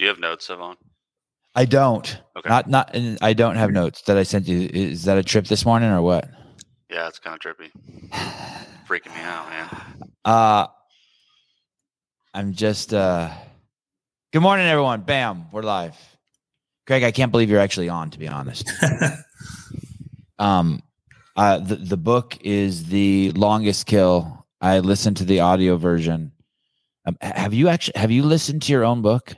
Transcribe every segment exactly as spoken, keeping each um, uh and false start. Do you have notes, Savon? I don't. Okay. Not not. And I don't have notes that I sent you. Is that a trip this morning or what? Yeah, it's kind of trippy. Freaking me out, man. Uh, I'm just. Uh... Good morning, everyone. Bam, we're live. Craig, I can't believe you're actually on. To be honest. um, uh, the the book is The Longest Kill. I listened to the audio version. Um, have you actually have you listened to your own book?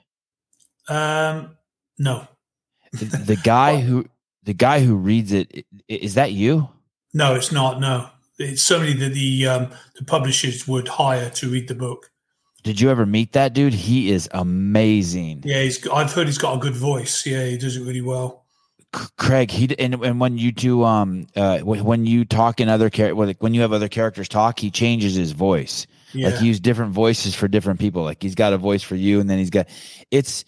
Um, no. the, the guy well, who the guy who reads it, is that you? No, it's not. No, it's somebody that the um, the publishers would hire to read the book. Did you ever meet that dude? He is amazing. Yeah, he's. I've heard he's got a good voice. Yeah, he does it really well. C- Craig, he and, and when you do um uh when you talk in other char- when you have other characters talk, he changes his voice. Yeah. Like he used different voices for different people. Like he's got a voice for you, and then he's got. It's.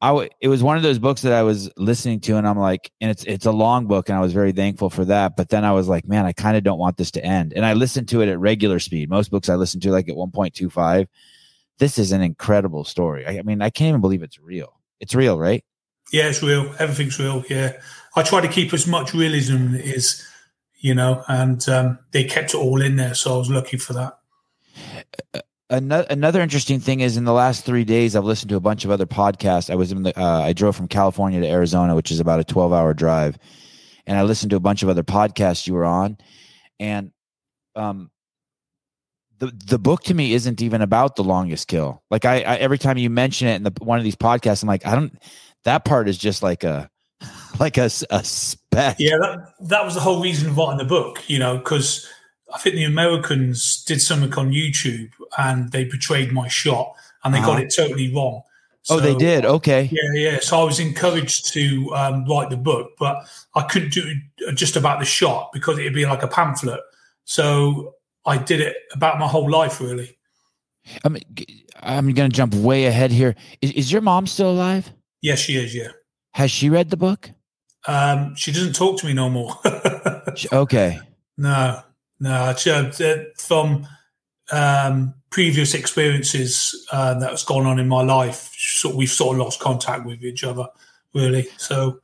I w- it was one of those books that I was listening to, and I'm like, and it's it's a long book, and I was very thankful for that. But then I was like, man, I kind of don't want this to end. And I listened to it at regular speed. Most books I listen to like at one point two five. This is an incredible story. I, I mean, I can't even believe it's real. It's real, right? Yeah, it's real. Everything's real. Yeah. I try to keep as much realism as, you know, and um, they kept it all in there. So I was lucky for that. Uh, another, another interesting thing is in the last three days, I've listened to a bunch of other podcasts. I was in the, uh, I drove from California to Arizona, which is about a twelve hour drive. And I listened to a bunch of other podcasts you were on. And, um, The the book to me isn't even about the longest kill. Like I, I every time you mention it in the, one of these podcasts, I'm like, I don't. That part is just like a like a, a speck. Yeah, that, that was the whole reason of writing the book, you know, because I think the Americans did something on YouTube and they portrayed my shot and they uh-huh. got it totally wrong. So, oh, they did. Okay. Yeah, yeah. So I was encouraged to um, write the book, but I couldn't do it just about the shot because it'd be like a pamphlet. So. I did it about my whole life, really. I mean, I'm going to jump way ahead here. Is, is your mom still alive? Yes, she is, yeah. Has she read the book? Um, she doesn't talk to me no more. Okay. No, no. From um, previous experiences uh, that's gone on in my life, so we've sort of lost contact with each other, really, so...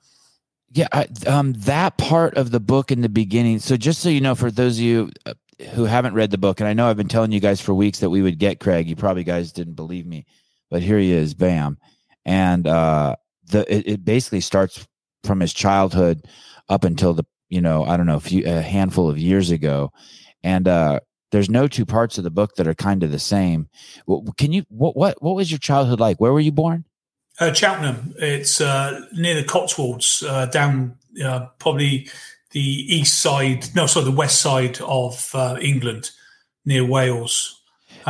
Yeah, I, um, that part of the book in the beginning, so just so you know, for those of you... Uh, who haven't read the book, and I know I've been telling you guys for weeks that we would get Craig. You probably guys didn't believe me, but here he is, bam. And uh, the it, it basically starts from his childhood up until the, you know, I don't know, a, few, a handful of years ago. And uh, there's no two parts of the book that are kind of the same. Can you, what what what was your childhood like? Where were you born? Uh, Cheltenham. It's uh, near the Cotswolds, uh, down uh, probably... the east side, no, sorry, the west side of uh, England, near Wales.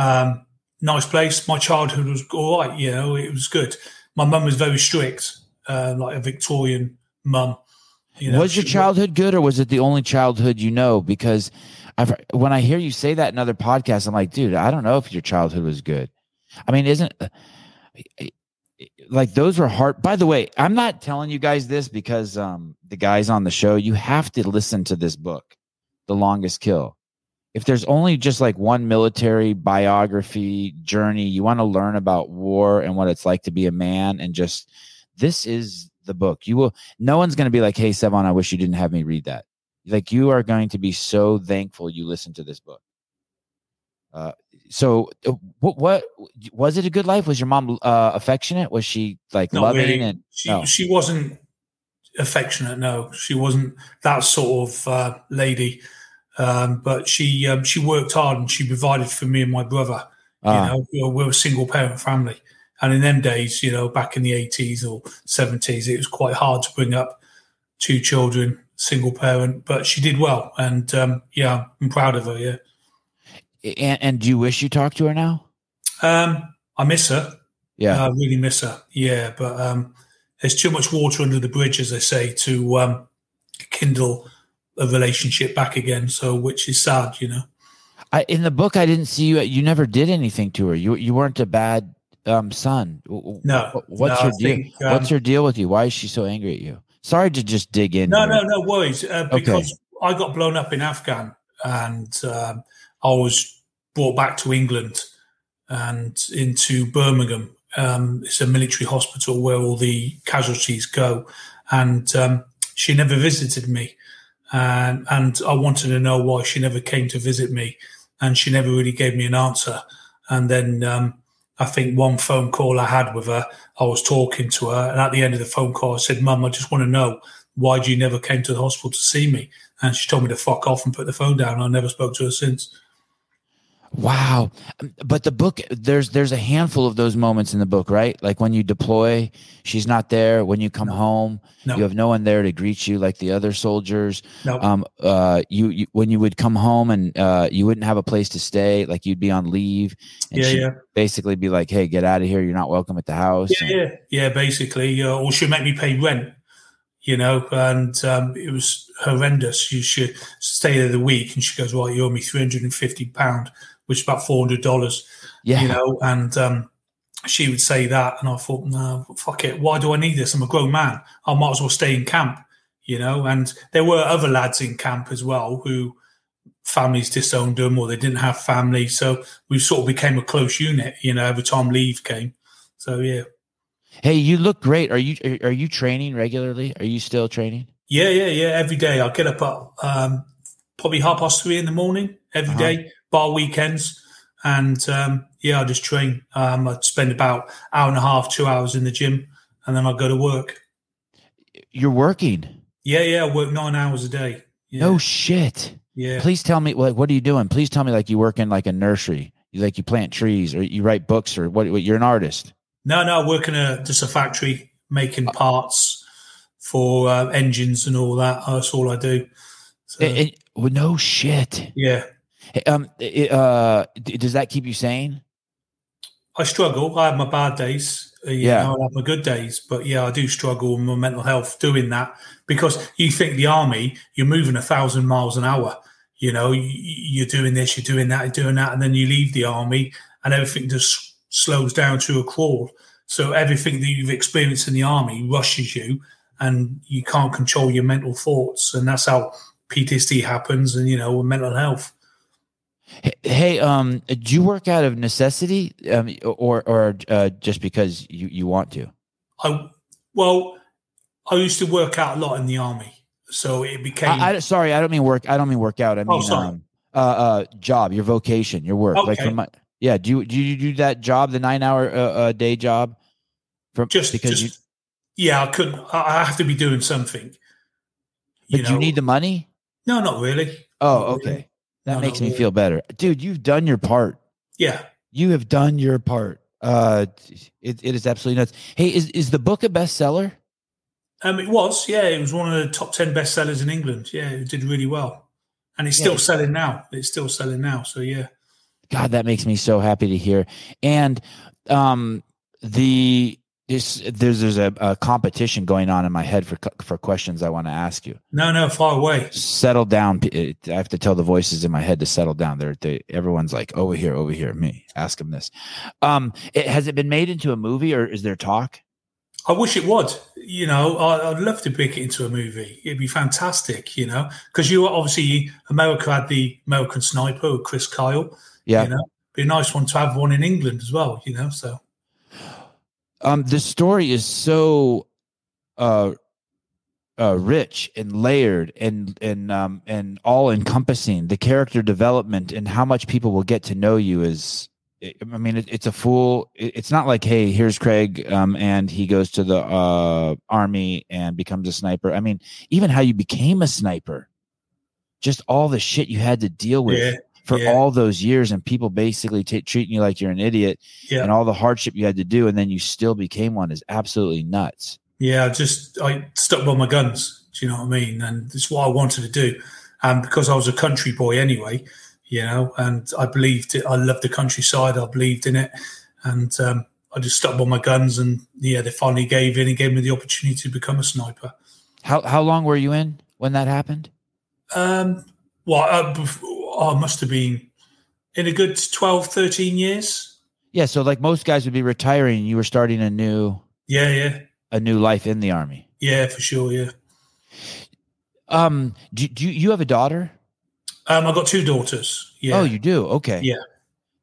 Um, nice place. My childhood was all right, you know, it was good. My mum was very strict, uh, like a Victorian mum. You know, was your childhood good, or was it the only childhood you know? Because I've, when I hear you say that in other podcasts, I'm like, dude, I don't know if your childhood was good. I mean, isn't... Uh, I, like those were hard. By the way, I'm not telling you guys this because um, the guys on the show, you have to listen to this book, The Longest Kill. If there's only just like one military biography journey, you want to learn about war and what it's like to be a man. And just, this is the book. You will, no one's going to be like, hey, Sevon, I wish you didn't have me read that. Like you are going to be so thankful you listened to this book. Uh, so what, what was it a good life? Was your mom uh, affectionate? Was she like Not loving really. and she, no. she wasn't affectionate. No, she wasn't that sort of uh, lady. Um, but she, um, she worked hard and she provided for me and my brother. Uh, you know, we were, we were a single parent family. And in them days, you know, back in the eighties or seventies, it was quite hard to bring up two children, single parent, but she did well. And um, yeah, I'm proud of her. Yeah. And, and do you wish you talked to her now? Um, I miss her. Yeah. I really miss her. Yeah. But um, there's too much water under the bridge, as they say, to um, kindle a relationship back again. So, which is sad, you know. I, in the book, I didn't see you. You never did anything to her. You you weren't a bad um, son. No. What's no, your deal? Think, um, What's her deal with you? Why is she so angry at you? Sorry to just dig in. No, here. no, no worries. Uh, because okay. I got blown up in Afghan and um, I was brought back to England and into Birmingham Um, it's a military hospital where all the casualties go. And um, she never visited me. And, and I wanted to know why she never came to visit me. And she never really gave me an answer. And then um, I think one phone call I had with her, I was talking to her. And at the end of the phone call, I said, "Mum, I just want to know, why do you never came to the hospital to see me?" And she told me to fuck off and put the phone down. I never spoke to her since. Wow. But the book, there's there's a handful of those moments in the book, right? Like when you deploy, she's not there. When you come no. home, no. you have no one there to greet you like the other soldiers. No. Um, uh, you, you when you would come home and uh, you wouldn't have a place to stay, like you'd be on leave. And yeah, she'd yeah. basically be like, "Hey, get out of here. You're not welcome at the house." Yeah, and, yeah. yeah, basically. Uh, or she'd make me pay rent. You know, and um, it was horrendous. She should stay there the week, and she goes, "Well, you owe me three hundred fifty pounds, which is about four hundred dollars, yeah. you know, and um, she would say that. And I thought, no, fuck it. Why do I need this? I'm a grown man. I might as well stay in camp, you know. And there were other lads in camp as well who families disowned them or they didn't have family. So we sort of became a close unit, you know, every time leave came. So, yeah. Hey, you look great. Are you are you training regularly? Are you still training? Yeah, yeah, yeah. Every day. I get up at um, probably half past three in the morning every uh-huh. day, bar weekends. And um, yeah, I just train. Um, I spend about an hour and a half, two hours in the gym, and then I go to work. You're working? Yeah, yeah. I work nine hours a day. Yeah. No shit. Yeah. Please tell me, like, what are you doing? Please tell me, like, you work in like a nursery, like you plant trees, or you write books, or what? You're an artist. No, no, I work in a, just a factory making parts for uh, engines and all that. That's all I do. So, it, it, well, no shit. Yeah. Um. It, uh. Does that keep you sane? I struggle. I have my bad days. Yeah. I have my good days. But, yeah, I do struggle with my mental health doing that, because you think the army, you're moving a thousand miles an hour. You know, you're doing this, you're doing that, you're doing that, and then you leave the army and everything just slows down to a crawl. So everything that you've experienced in the army rushes you, and you can't control your mental thoughts, and that's how P T S D happens, and, you know, with mental health. Hey, um, do you work out of necessity, um, or or uh, just because you, you want to? I well, I used to work out a lot in the army, so it became. I, I, sorry, I don't mean work. I don't mean work out. I mean oh, um, uh, uh, job, your vocation, your work. Okay. Like from my, Yeah, do you do you do that job, the nine hour uh, uh, day job? From, just because just, you, yeah, I couldn't. I, I have to be doing something. But you, know? You need the money? No, not really. Oh, not okay, really. That no, makes me really. feel better, dude. You've done your part. Yeah, you have done your part. Uh, it it is absolutely nuts. Hey, is is the book a bestseller? Um, it was. Yeah, it was one of the top ten bestsellers in England. Yeah, it did really well, and it's yeah. still selling now. It's still selling now. So yeah. God, that makes me so happy to hear. And um, the this, there's there's a, a competition going on in my head for for questions I want to ask you. No, no, far away. Settle down. I have to tell the voices in my head to settle down. They're, they everyone's like over here, over here. Me, ask them this. Um, it, has it been made into a movie, or is there talk? I wish it would. You know, I, I'd love to pick it into a movie. It'd be fantastic. You know, because you obviously America had the American Sniper with Chris Kyle. Yeah, you know, be a nice one to have one in England as well. You know, so um, the story is so uh, uh, rich and layered and and um, and all encompassing. The character development and how much people will get to know you is. I mean, it, it's a full. It, it's not like, hey, here's Craig, um, and he goes to the uh, army and becomes a sniper. I mean, even how you became a sniper, just all the shit you had to deal with. Yeah. For yeah. all those years, and people basically t- treating you like you're an idiot, yeah. and all the hardship you had to do, and then you still became one is absolutely nuts. Yeah, I just I stuck by my guns. Do you know what I mean? And it's what I wanted to do, and um, because I was a country boy anyway, you know, and I believed it. I loved the countryside. I believed in it, and um, I just stuck by my guns. And yeah, they finally gave in and gave me the opportunity to become a sniper. How how long were you in when that happened? Um, well, uh, before, Oh, I must have been in a good twelve, thirteen years. Yeah, so like most guys would be retiring, you were starting a new Yeah, yeah. a new life in the army. Yeah, for sure, yeah. Um, do, do you, you have a daughter? Um, I've got two daughters. Yeah. Oh, you do? Okay. Yeah.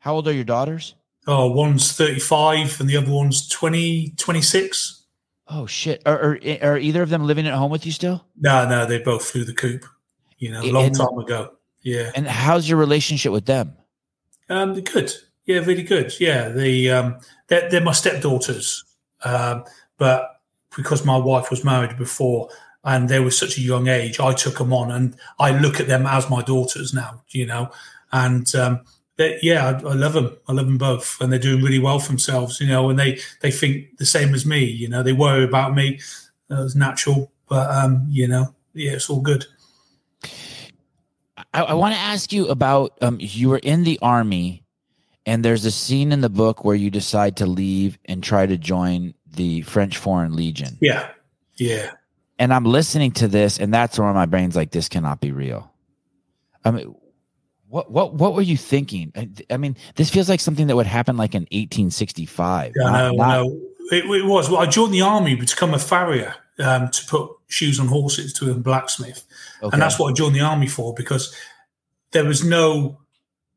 How old are your daughters? Oh, one's thirty-five and the other one's twenty, twenty-six. Oh, shit. Are, are, are either of them living at home with you still? No, no, they both flew the coop, you know, a long and, time ago. Yeah. And how's your relationship with them? Um, they're good. Yeah, really good. Yeah, they, um, they're, they're my stepdaughters. Um, but because my wife was married before and they were such a young age, I took them on and I look at them as my daughters now, you know, and um, yeah, I, I love them. I love them both, and they're doing really well for themselves, you know, and they, they think the same as me, you know, they worry about me. Uh, it's natural, but, um, you know, yeah, it's all good. I, I want to ask you about, um, you were in the army, and there's a scene in the book where you decide to leave and try to join the French Foreign Legion. Yeah. Yeah. And I'm listening to this, and that's where my brain's like, this cannot be real. I mean, What what what were you thinking? I, I mean, this feels like something that would happen like in eighteen sixty-five. Yeah, not, no, not... no, it, it was. Well, I joined the army to become a farrier, um, to put shoes on horses, to a blacksmith. Okay. And that's what I joined the army for, because there was no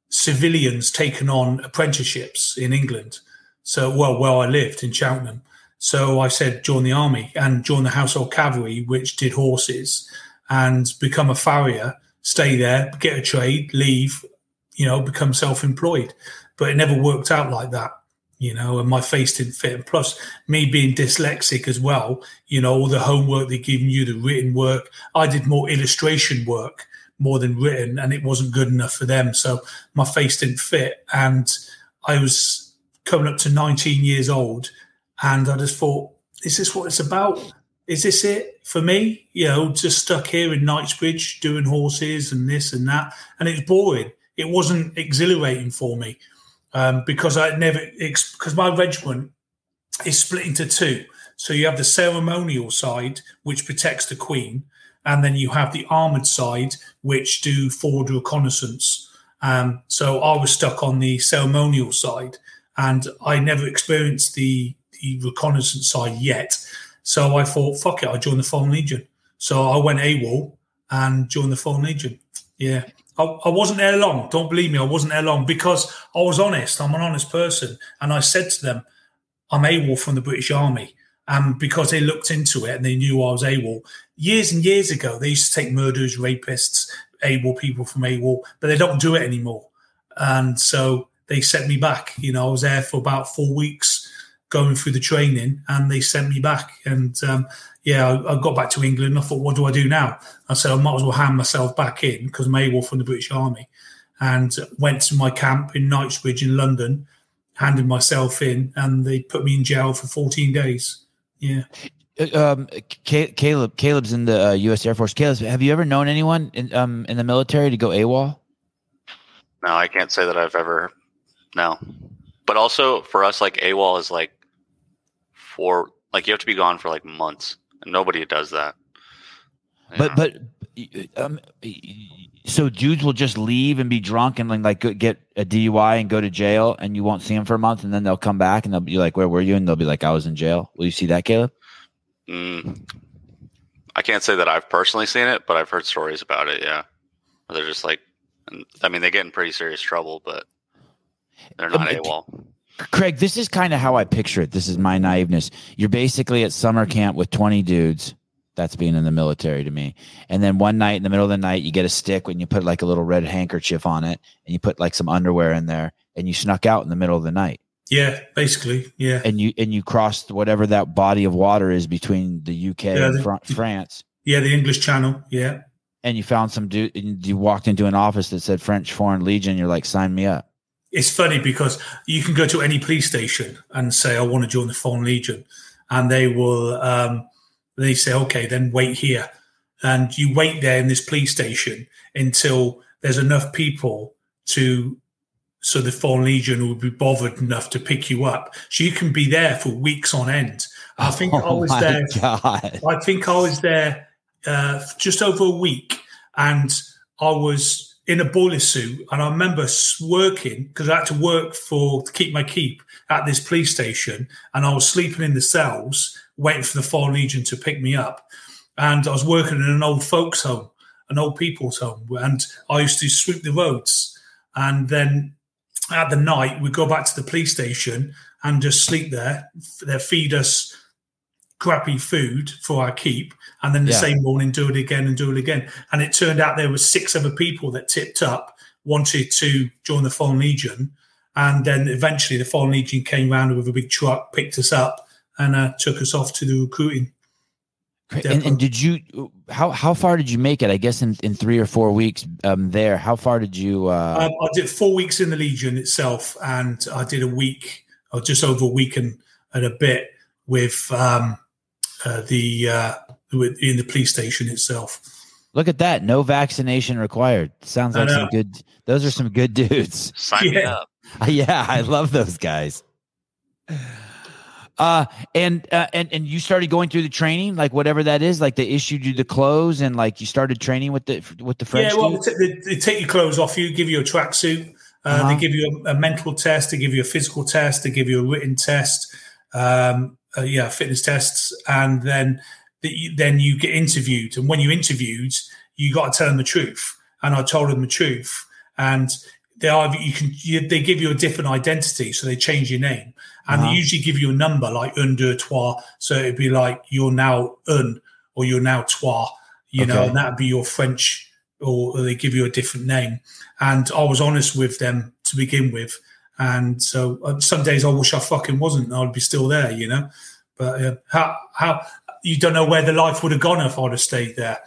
civilians taking on apprenticeships in England. So, well, where I lived in Cheltenham. So I said, join the army, and join the Household Cavalry, which did horses, and become a farrier. Stay there, get a trade, leave, you know, become self-employed. But it never worked out like that, you know, and my face didn't fit. And plus, me being dyslexic as well, you know, all the homework they're giving you, the written work, I did more illustration work more than written, and it wasn't good enough for them. So my face didn't fit. And I was coming up to nineteen years old, and I just thought, is this what it's about? Is this it for me? You know, just stuck here in Knightsbridge doing horses and this and that. And it's boring. It wasn't exhilarating for me, um, because I never, because my regiment is split into two. So you have the ceremonial side, which protects the Queen, and then you have the armoured side, which do forward reconnaissance. Um, so I was stuck on the ceremonial side, and I never experienced the, the reconnaissance side yet. So I thought, fuck it, I joined the Foreign Legion. So I went AWOL and joined the Foreign Legion. Yeah. I, I wasn't there long. Don't believe me. I wasn't there long, because I was honest. I'm an honest person. And I said to them, I'm AWOL from the British Army. And because they looked into it and they knew I was AWOL. Years and years ago, they used to take murderers, rapists, AWOL people from AWOL, but they don't do it anymore. And so they sent me back. You know, I was there for about four weeks. Going through the training, and they sent me back. And um, yeah, I, I got back to England. I thought, what do I do now? I said, I might as well hand myself back in, because I'm AWOL from the British Army, and went to my camp in Knightsbridge in London, handed myself in, and they put me in jail for fourteen days. Yeah. Um, Caleb, Caleb's in the uh, U S Air Force. Caleb, have you ever known anyone in, um, in the military to go AWOL? No, I can't say that I've ever, no. But also for us, like AWOL is like for like you have to be gone for like months. Nobody does that. But know. but um, so dudes will just leave and be drunk and like get a D U I and go to jail, and you won't see them for a month, and then they'll come back and they'll be like, "Where were you?" And they'll be like, "I was in jail." Will you see that, Caleb? Mm, I can't say that I've personally seen it, but I've heard stories about it. Yeah, they're just like, I mean, they get in pretty serious trouble, but. They're not um, AWOL. Craig, this is kind of how I picture it. This is my naiveness. You're basically at summer camp with twenty dudes. That's being in the military to me. And then one night in the middle of the night, you get a stick and you put like a little red handkerchief on it, and you put like some underwear in there, and you snuck out in the middle of the night. Yeah, basically. Yeah. And you and you crossed whatever that body of water is between the U K yeah, and the, France. Yeah, the English Channel. Yeah. And you found some dude, and you walked into an office that said French Foreign Legion. You're like, sign me up. It's funny because you can go to any police station and say, I want to join the Foreign Legion. And they will, um, they say, okay, then wait here. And you wait there in this police station until there's enough people to, so the Foreign Legion will be bothered enough to pick you up. So you can be there for weeks on end. I think oh I was there, God. I think I was there uh, just over a week, and I was in a boiler suit, and I remember working, because I had to work for to keep my keep at this police station, and I was sleeping in the cells waiting for the Foreign Legion to pick me up. And I was working in an old folks home, an old people's home, and I used to sweep the roads. And then at the night, we go back to the police station and just sleep there. They feed us crappy food for our keep, and then the yeah. same morning do it again and do it again. And it turned out there were six other people that tipped up, wanted to join the Foreign Legion, and then eventually the Foreign Legion came round with a big truck, picked us up, and uh, took us off to the recruiting. And, and did you? How how far did you make it? I guess in, in three or four weeks um, there. How far did you? Uh... Um, I did four weeks in the Legion itself, and I did a week, or just over a week and, and a bit with um, uh, the uh, with, in the police station itself. Look at that! No vaccination required. Sounds like some good. Those are some good dudes. Sign me up. Yeah, I love those guys. Uh, and, uh, and, and you started going through the training, like whatever that is, like they issued you the clothes and like you started training with the, with the French. Yeah, well, t- they, they take your clothes off you, give you a tracksuit. Uh, uh-huh. They give you a, a mental test. They give you a physical test. They give you a written test. Um, uh, yeah, fitness tests. And then, the, then you get interviewed. And when you're interviewed, you got to tell them the truth. And I told them the truth. And they are, you can, you, they give you a different identity. So they change your name. And uh-huh. they usually give you a number like un, deux, trois. So it'd be like you're now un or you're now trois, you okay. know, and that'd be your French, or, or they give you a different name. And I was honest with them to begin with. And so uh, some days I wish I fucking wasn't. I'd be still there, you know. But uh, how, how, you don't know where the life would have gone if I'd have stayed there.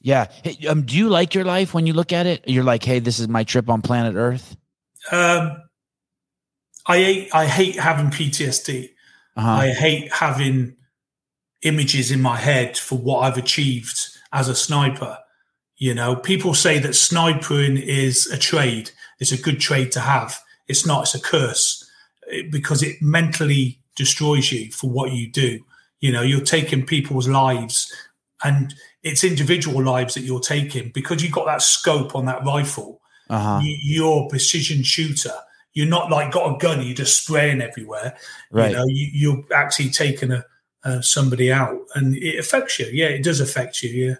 Yeah. Hey, um, do you like your life when you look at it? You're like, hey, this is my trip on planet Earth? Um, I hate, I hate having P T S D. Uh-huh. I hate having images in my head for what I've achieved as a sniper. You know, people say that sniping is a trade. It's a good trade to have. It's not. It's a curse it, because it mentally destroys you for what you do. You know, you're taking people's lives, and it's individual lives that you're taking because you've got that scope on that rifle. Uh-huh. You, you're a precision shooter. You're not like got a gun. You're just spraying everywhere. Right. You know, you, you're actually taking a, uh, somebody out, and it affects you. Yeah, it does affect you. Yeah.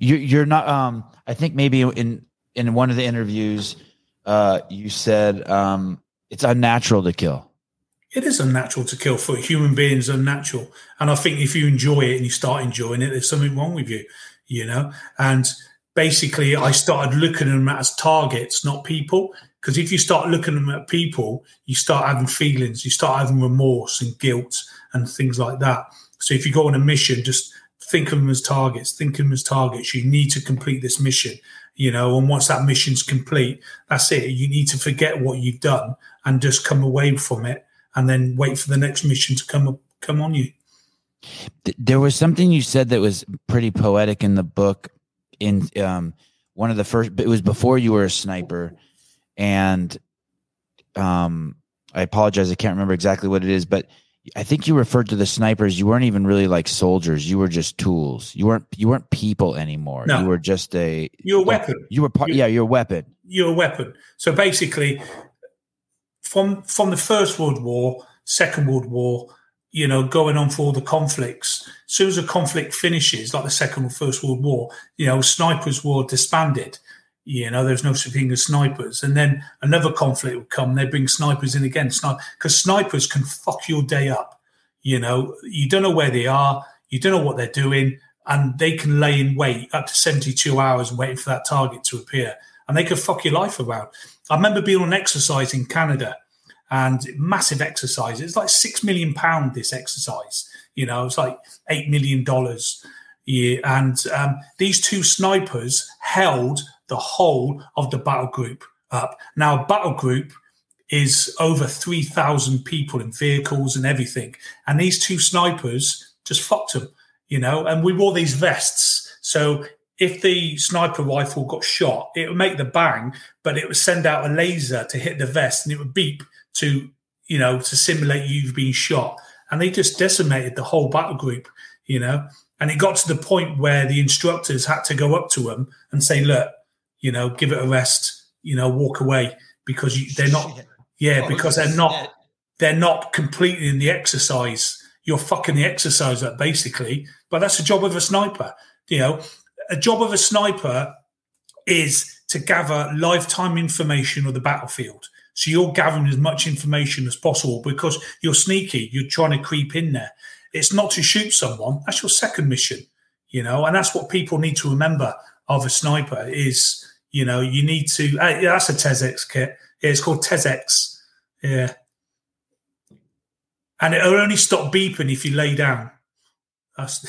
You, you're not. Um, I think maybe in in one of the interviews, uh, you said um, it's unnatural to kill. It is unnatural to kill for human beings. Unnatural, and I think if you enjoy it and you start enjoying it, there's something wrong with you. You know, and basically, I started looking at them as targets, not people. Because if you start looking at people, you start having feelings, you start having remorse and guilt and things like that. So if you go on a mission, just think of them as targets, think of them as targets. You need to complete this mission, you know, and once that mission's complete, that's it. You need to forget what you've done and just come away from it and then wait for the next mission to come up, come on you. There was something you said that was pretty poetic in the book in um, one of the first, it was before you were a sniper. And um, I apologize, I can't remember exactly what it is, but I think you referred to the snipers. You weren't even really like soldiers. You were just tools. You weren't you weren't people anymore. No. You were just a you're a weapon. You were part, you're, yeah, you're a weapon. You're a weapon. So basically, from from the First World War, Second World War, you know, going on for all the conflicts. As soon as a conflict finishes, like the Second or First World War, you know, snipers were disbanded. You know, there's no such thing as snipers. And then another conflict will come. They bring snipers in again. Snipe, because snipers can fuck your day up. You know, you don't know where they are. You don't know what they're doing. And they can lay in wait up to seventy-two hours waiting for that target to appear. And they can fuck your life around. I remember being on an exercise in Canada, and massive exercise. It's like six million pounds, this exercise. You know, it's like eight million dollars a year. And um, these two snipers held the whole of the battle group up. Now, a battle group is over three thousand people in vehicles and everything. And these two snipers just fucked them, you know, and we wore these vests. So if the sniper rifle got shot, it would make the bang, but it would send out a laser to hit the vest, and it would beep to, you know, to simulate you've been shot. And they just decimated the whole battle group, you know, and it got to the point where the instructors had to go up to them and say, look, you know, give it a rest, you know, walk away, because you, they're not, shit. yeah, oh, because they're not, shit. they're not completing the exercise. You're fucking the exercise up, basically. But that's the job of a sniper. You know, a job of a sniper is to gather lifetime information of the battlefield. So you're gathering as much information as possible because you're sneaky. You're trying to creep in there. It's not to shoot someone. That's your second mission, you know, and that's what people need to remember of a sniper is, you know, you need to, uh, yeah, that's a Tez-X kit. Yeah, it's called Tez-X. Yeah. And it'll only stop beeping if you lay down. That's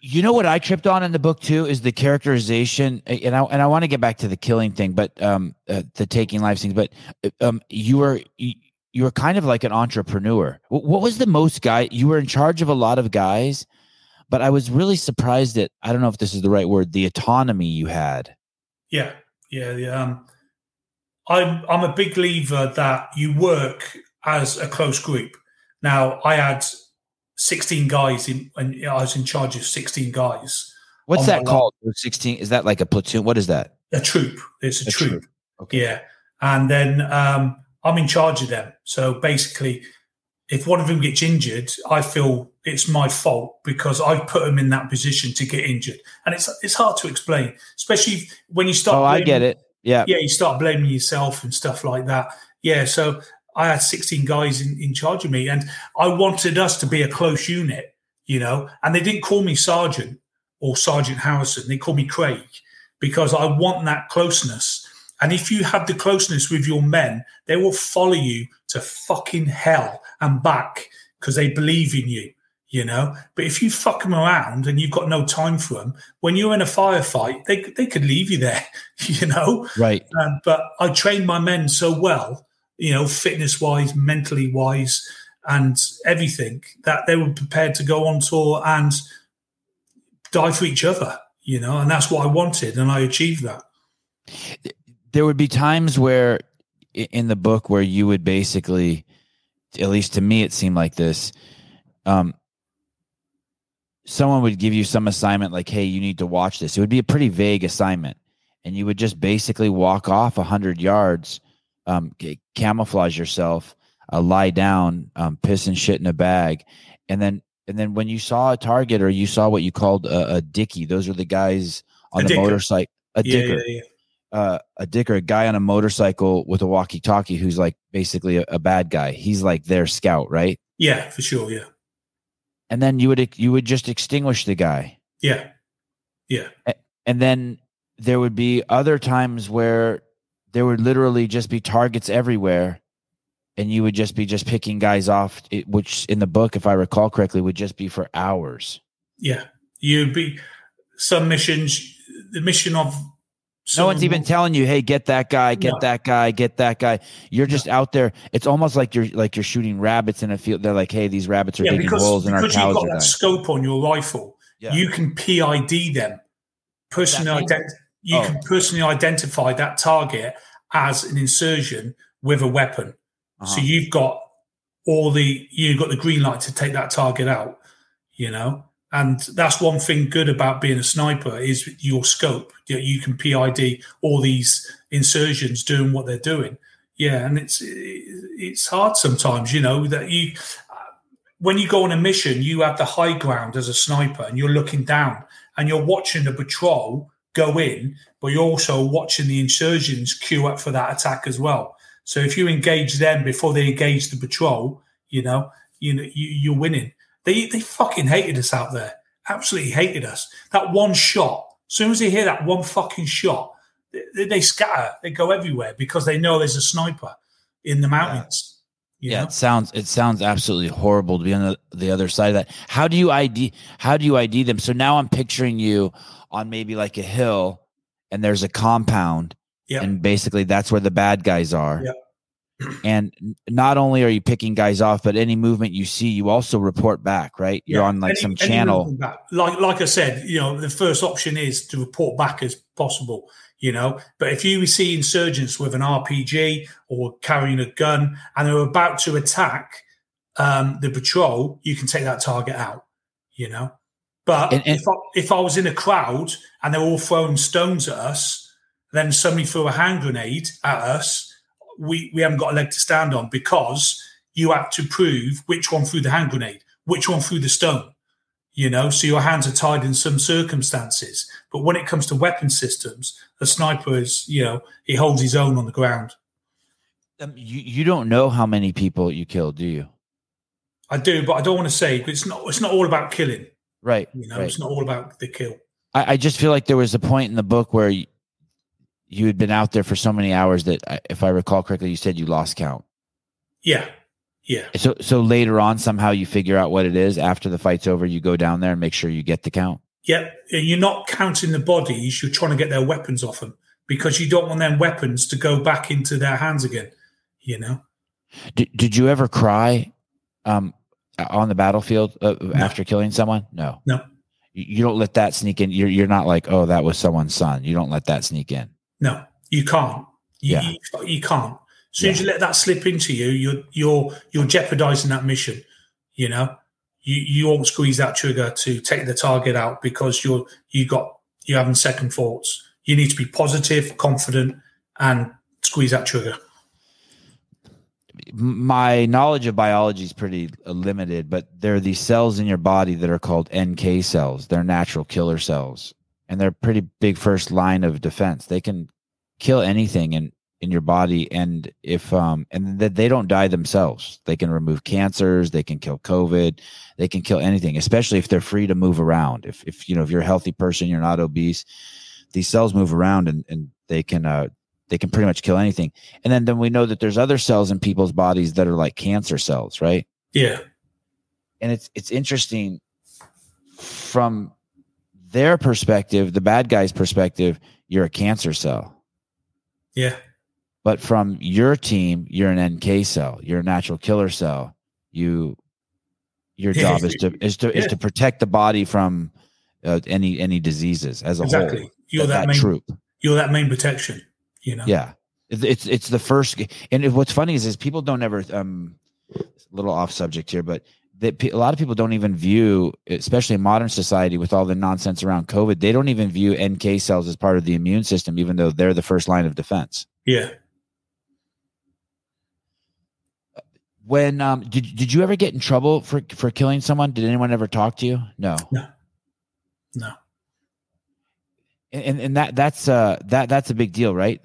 You know what I tripped on in the book too is the characterization, and I and I want to get back to the killing thing, but um, uh, the taking lives thing. But um, you were you, you were kind of like an entrepreneur. W- what was the most guy? You were in charge of a lot of guys, but I was really surprised at, I don't know if this is the right word, the autonomy you had. Yeah, yeah, yeah. Um, I'm I'm a big believer that you work as a close group. Now I had sixteen guys in, and I was in charge of sixteen guys. What's that called? sixteen? Is that like a platoon? What is that? A troop. It's a, a troop. troop. Okay. Yeah. And then um, I'm in charge of them. So basically, if one of them gets injured, I feel it's my fault because I put them in that position to get injured. And it's it's hard to explain, especially when you start. Oh, blaming, I get it. Yeah. Yeah. You start blaming yourself and stuff like that. Yeah. So I had sixteen guys in, in charge of me, and I wanted us to be a close unit, you know, and they didn't call me Sergeant or Sergeant Harrison. They called me Craig because I want that closeness. And if you have the closeness with your men, they will follow you to fucking hell and back because they believe in you, you know. But if you fuck them around and you've got no time for them, when you're in a firefight, they, they could leave you there, you know. Right. Um, but I trained my men so well, you know, fitness-wise, mentally-wise, and everything, that they were prepared to go on tour and die for each other, you know, and that's what I wanted, and I achieved that. There would be times where, in the book, where you would basically, at least to me it seemed like this, um, someone would give you some assignment like, hey, you need to watch this. It would be a pretty vague assignment, and you would just basically walk off one hundred yards, Um, camouflage yourself, uh, lie down, um, piss and shit in a bag, and then and then when you saw a target or you saw what you called a, a dickie, those are the guys on a the dicker. motorcycle, a yeah, dicker, yeah, yeah. Uh, a dicker, a guy on a motorcycle with a walkie-talkie who's like basically a, a bad guy. He's like their scout, right? Yeah, for sure, yeah. And then you would you would just extinguish the guy. Yeah, yeah. A- and then there would be other times where there would literally just be targets everywhere, and you would just be just picking guys off, which in the book, if I recall correctly, would just be for hours. Yeah. You'd be some missions, the mission of. No one's even telling you, hey, get that guy, get no. that guy, get that guy. You're just no. out there. It's almost like you're like you're shooting rabbits in a field. They're like, hey, these rabbits are yeah, digging because, holes in our cows. Because you've got that dying. Scope on your rifle. Yeah. You can P I D them, personal identity. You oh. can personally identify that target as an insurgent with a weapon. Uh-huh. So you've got all the, you've got the green light to take that target out, you know? And that's one thing good about being a sniper is your scope. You know, you can P I D all these insurgents doing what they're doing. Yeah. And it's, it's hard sometimes, you know, that you, when you go on a mission, you have the high ground as a sniper and you're looking down and you're watching the patrol go in, but you're also watching the insurgents queue up for that attack as well. So if you engage them before they engage the patrol, you know, you know, you, you're winning. They they fucking hated us out there. Absolutely hated us. That one shot. As soon as they hear that one fucking shot, they, they scatter. They go everywhere because they know there's a sniper in the mountains. Yeah, yeah it sounds it sounds absolutely horrible to be on the, the other side of that. How do you I D? How do you I D them? So now I'm picturing you on maybe like a hill and there's a compound yep. and basically that's where the bad guys are. Yep. And not only are you picking guys off, but any movement you see, you also report back, right? You're yeah. on like any, some channel. Like, like I said, you know, the first option is to report back as possible, you know, but if you see insurgents with an R P G or carrying a gun and they're about to attack um, the patrol, you can take that target out, you know? But and, and, if, I, if I was in a crowd and they were all throwing stones at us, then somebody threw a hand grenade at us, we, we haven't got a leg to stand on because you have to prove which one threw the hand grenade, which one threw the stone, you know, so your hands are tied in some circumstances. But when it comes to weapon systems, a sniper is, you know, he holds his own on the ground. Um, you, you don't know how many people you killed, do you? I do, but I don't want to say, it's not, it's not all about killing. Right. You know, right. It's not all about the kill. I, I just feel like there was a point in the book where you, you had been out there for so many hours that, I, if I recall correctly, you said you lost count. Yeah. Yeah. So so later on, somehow you figure out what it is. After the fight's over, you go down there and make sure you get the count. Yeah. You're not counting the bodies. You're trying to get their weapons off them because you don't want their weapons to go back into their hands again, you know? Did, did you ever cry um, on the battlefield uh, no. after killing someone? No. No. You don't let that sneak in. You're, you're not like, oh, that was someone's son. You don't let that sneak in. No, you can't. You, yeah. you, you can't. As soon yeah. as you let that slip into you, you're you're you're jeopardizing that mission. You know, you you won't squeeze that trigger to take the target out because you're you got you're having second thoughts. You need to be positive, confident, and squeeze that trigger. My knowledge of biology is pretty limited, but there are these cells in your body that are called N K cells. They're natural killer cells, and they're pretty big first line of defense. They can kill anything and. in your body, and if um and that they don't die themselves. They can remove cancers, they can kill COVID, they can kill anything, especially if they're free to move around. If if you know, if you're a healthy person, you're not obese, these cells move around and, and they can uh they can pretty much kill anything. And then then we know that there's other cells in people's bodies that are like cancer cells, right? Yeah. And it's it's interesting from their perspective, the bad guy's perspective, you're a cancer cell. Yeah. But from your team, you're an N K cell. You're a natural killer cell. You, your job yeah, is to is to yeah. is to protect the body from uh, any any diseases as a exactly. whole. You're that, that main troop. You're that main protection. You know. Yeah, it's it's the first. And it, what's funny is is people don't ever. Um, a little off subject here, but that a lot of people don't even view, especially in modern society with all the nonsense around COVID, they don't even view N K cells as part of the immune system, even though they're the first line of defense. Yeah. When um, did did you ever get in trouble for, for killing someone? Did anyone ever talk to you? No, no, no. And and that that's uh that that's a big deal, right?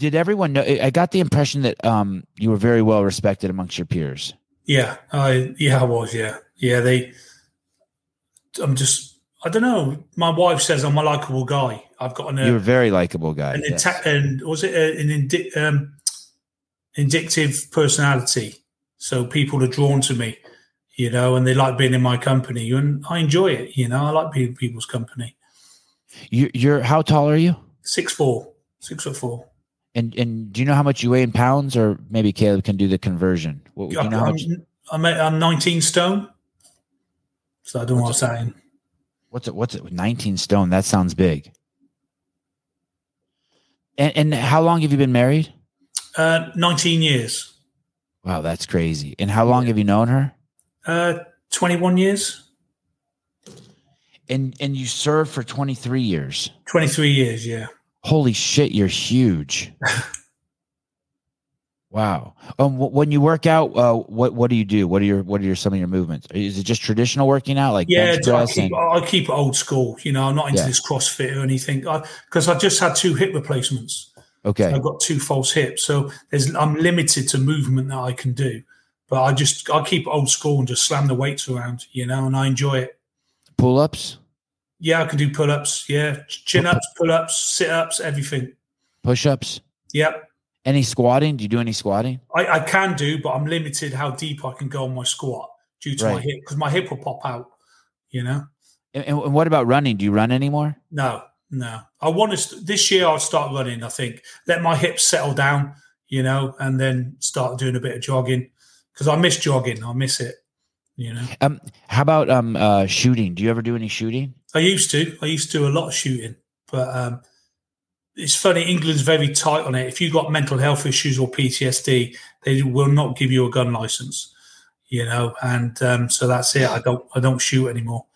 Did everyone know? I got the impression that um you were very well respected amongst your peers. Yeah, I yeah I was yeah yeah they. I'm just I don't know. My wife says I'm a likable guy. I've got an. Uh, You're a very likable guy. An yes. inta- and was it uh, an indi- um, indictive personality? So people are drawn to me, you know, and they like being in my company, and I enjoy it. You know, I like being in people's company. You, you're how tall are you? Six four, six foot four. And and do you know how much you weigh in pounds, or maybe Caleb can do the conversion? What, do you know I'm, you, I'm I'm nineteen stone, so I don't know what I'm saying. What's it? What's it? Nineteen stone. That sounds big. And and how long have you been married? Uh, nineteen years. Wow, that's crazy. And how long have you known her? Uh, twenty-one years. And and you served for twenty-three years. twenty-three years, yeah. Holy shit, you're huge. Wow. Um, when you work out, uh, what what do you do? What are your what are your some of your movements? Is it just traditional working out, like yeah? Bench press I, keep, and- I keep it old school. You know, I'm not into yeah. this CrossFit or anything because I, I just had two hip replacements. Okay, so I've got two false hips, so there's, I'm limited to movement that I can do. But I just I keep old school and just slam the weights around, you know, and I enjoy it. Pull ups? Yeah, I can do pull ups. Yeah, chin ups, pull ups, sit ups, everything. Push ups? Yep. Any squatting? Do you do any squatting? I, I can do, but I'm limited how deep I can go on my squat due to right. my hip, because my hip will pop out, you know. And, and what about running? Do you run anymore? No. No, I want to. St- this year, I'll start running. I think let my hips settle down, you know, and then start doing a bit of jogging because I miss jogging. I miss it, you know. Um, how about um uh, shooting? Do you ever do any shooting? I used to. I used to do a lot of shooting, but um, it's funny. England's very tight on it. If you've got mental health issues or P T S D, they will not give you a gun license, you know. And um, so that's it. I don't. I don't shoot anymore.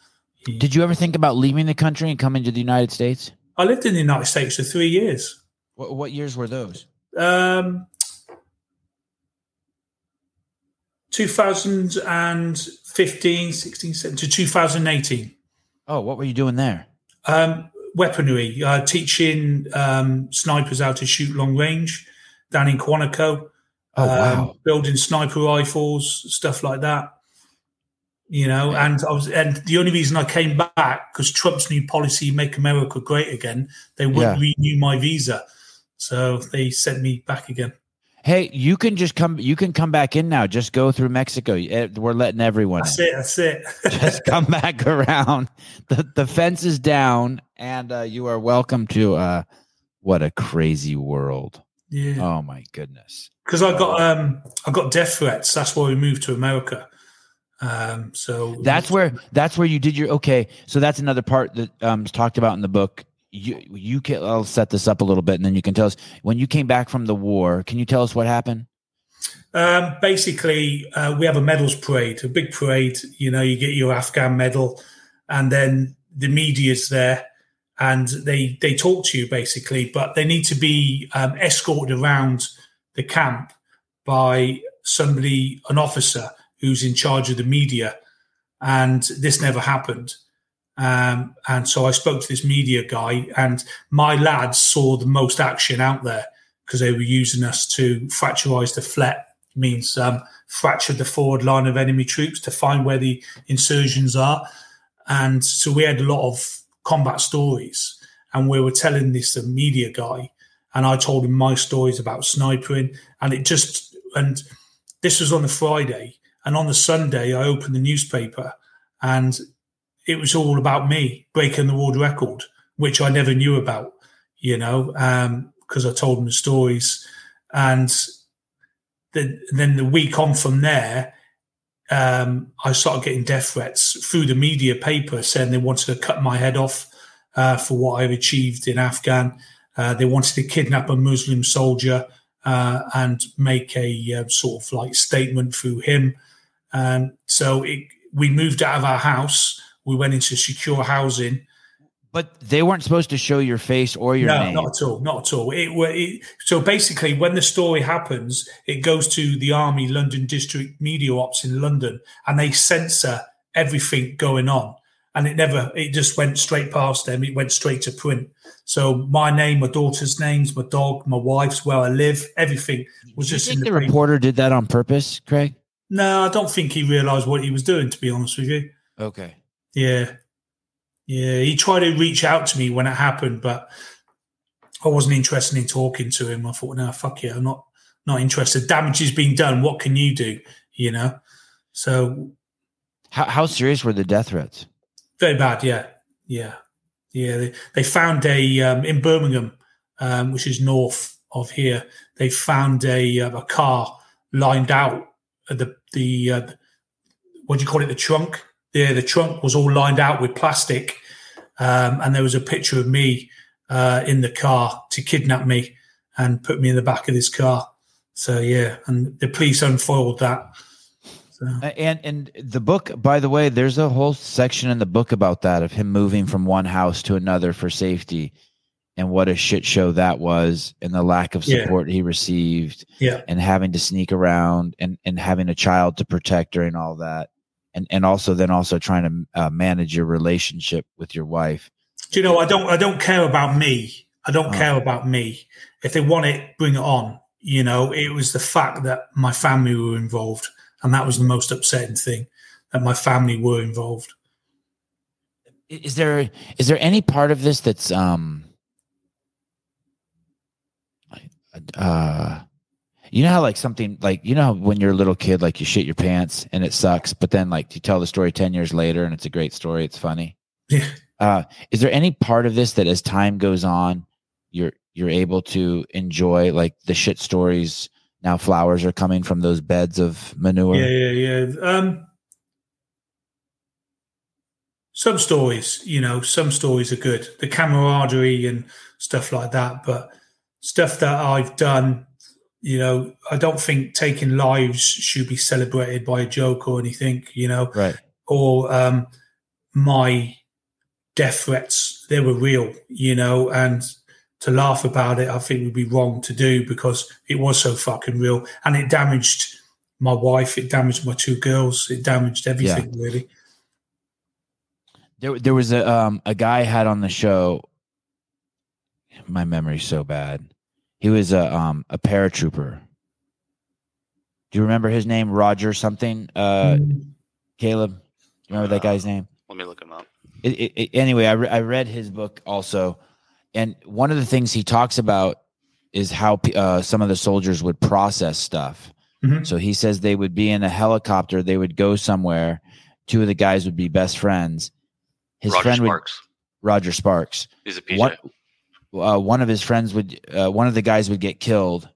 Did you ever think about leaving the country and coming to the United States? I lived in the United States for three years. What, what years were those? Um, two thousand fifteen, sixteen, seventeen to two thousand eighteen. Oh, what were you doing there? Um, weaponry, uh, teaching um, snipers how to shoot long range down in Quantico. Oh, wow. Um, building sniper rifles, stuff like that. You know, yeah. and I was, and the only reason I came back because Trump's new policy, "Make America Great Again," they wouldn't yeah. renew my visa, so they sent me back again. Hey, you can just come. You can come back in now. Just go through Mexico. We're letting everyone. That's in. it. That's it. Just come back around. The the fence is down, and uh, you are welcome to. Uh, what a crazy world! Yeah. Oh my goodness. Because I got um, I got death threats. That's why we moved to America. Um, so that's where that's where you did your okay. So that's another part that um is talked about in the book. You you can I'll set this up a little bit, and then you can tell us when you came back from the war. Can you tell us what happened? Um, basically, uh, we have a medals parade, a big parade. You know, you get your Afghan medal, and then the media's there, and they they talk to you basically, but they need to be um, escorted around the camp by somebody, an officer who's in charge of the media, and this never happened. Um, and so I spoke to this media guy, and my lads saw the most action out there because they were using us to fracturize the flat, means um, fracture the forward line of enemy troops to find where the insurgents are. And so we had a lot of combat stories, and we were telling this media guy. And I told him my stories about sniping, and it just, and this was on a Friday, and on the Sunday I opened the newspaper and it was all about me breaking the world record, which I never knew about, you know, um, because I told him the stories. And then, then the week on from there, um, I started getting death threats through the media paper saying they wanted to cut my head off uh, for what I've achieved in Afghan. Uh, they wanted to kidnap a Muslim soldier uh, and make a uh, sort of like statement through him. Um, so it, we moved out of our house. We went into secure housing. But they weren't supposed to show your face or your no, name. No, not at all. Not at all. It, it, so basically, when the story happens, it goes to the Army London District Media Ops in London, and they censor everything going on. And it never, it just went straight past them. It went straight to print. So my name, my daughter's names, my dog, my wife's, where I live, everything was just. Do you think in the, the reporter did that on purpose, Craig? No, I don't think he realized what he was doing, to be honest with you. Okay. Yeah. Yeah. He tried to reach out to me when it happened, but I wasn't interested in talking to him. I thought, no, fuck yeah, I'm not, not interested. Damage is being done. What can you do? You know? So. How, how serious were the death threats? Very bad, yeah, yeah, yeah. They, they found a um, in Birmingham, um, which is north of here. They found a uh, a car lined out. The the uh, what do you call it? The trunk. Yeah, the trunk was all lined out with plastic, um, and there was a picture of me uh, in the car to kidnap me and put me in the back of this car. So yeah, and the police unfoiled that. So. And and the book, by the way, there's a whole section in the book about that, of him moving from one house to another for safety, and what a shit show that was, and the lack of support yeah. he received, yeah. and having to sneak around, and, and having a child to protect during all that, and and also then also trying to uh, manage your relationship with your wife. Do you know? I don't I don't care about me. I don't oh. care about me. If they want it, bring it on. You know, it was the fact that my family were involved. And that was the most upsetting thing, that my family were involved. Is there is there any part of this that's um, uh, you know how like something like you know how when you're a little kid, like you shit your pants and it sucks, but then like you tell the story ten years later and it's a great story, it's funny. Yeah. Uh, is there any part of this that as time goes on, you're you're able to enjoy like the shit stories? Now flowers are coming from those beds of manure. Yeah, yeah, yeah. Um, some stories, you know, some stories are good. The camaraderie and stuff like that. But stuff that I've done, you know, I don't think taking lives should be celebrated by a joke or anything, you know. Right. Or um, my death threats, they were real, you know, and to laugh about it, I think would be wrong to do because it was so fucking real, and it damaged my wife, it damaged my two girls, it damaged everything, yeah. really. There, there was a um, a guy I had on the show. My memory's so bad. He was a um a paratrooper. Do you remember his name? Roger something. Uh, Caleb, do you remember uh, that guy's name? Let me look him up. It, it, it, anyway, I re- I read his book also, and one of the things he talks about is how uh, some of the soldiers would process stuff. Mm-hmm. So he says they would be in a helicopter, they would go somewhere. Two of the guys would be best friends. His Roger friend Sparks. Would, Roger Sparks. He's a P J. One, uh, one of his friends would, uh, one of the guys would get killed,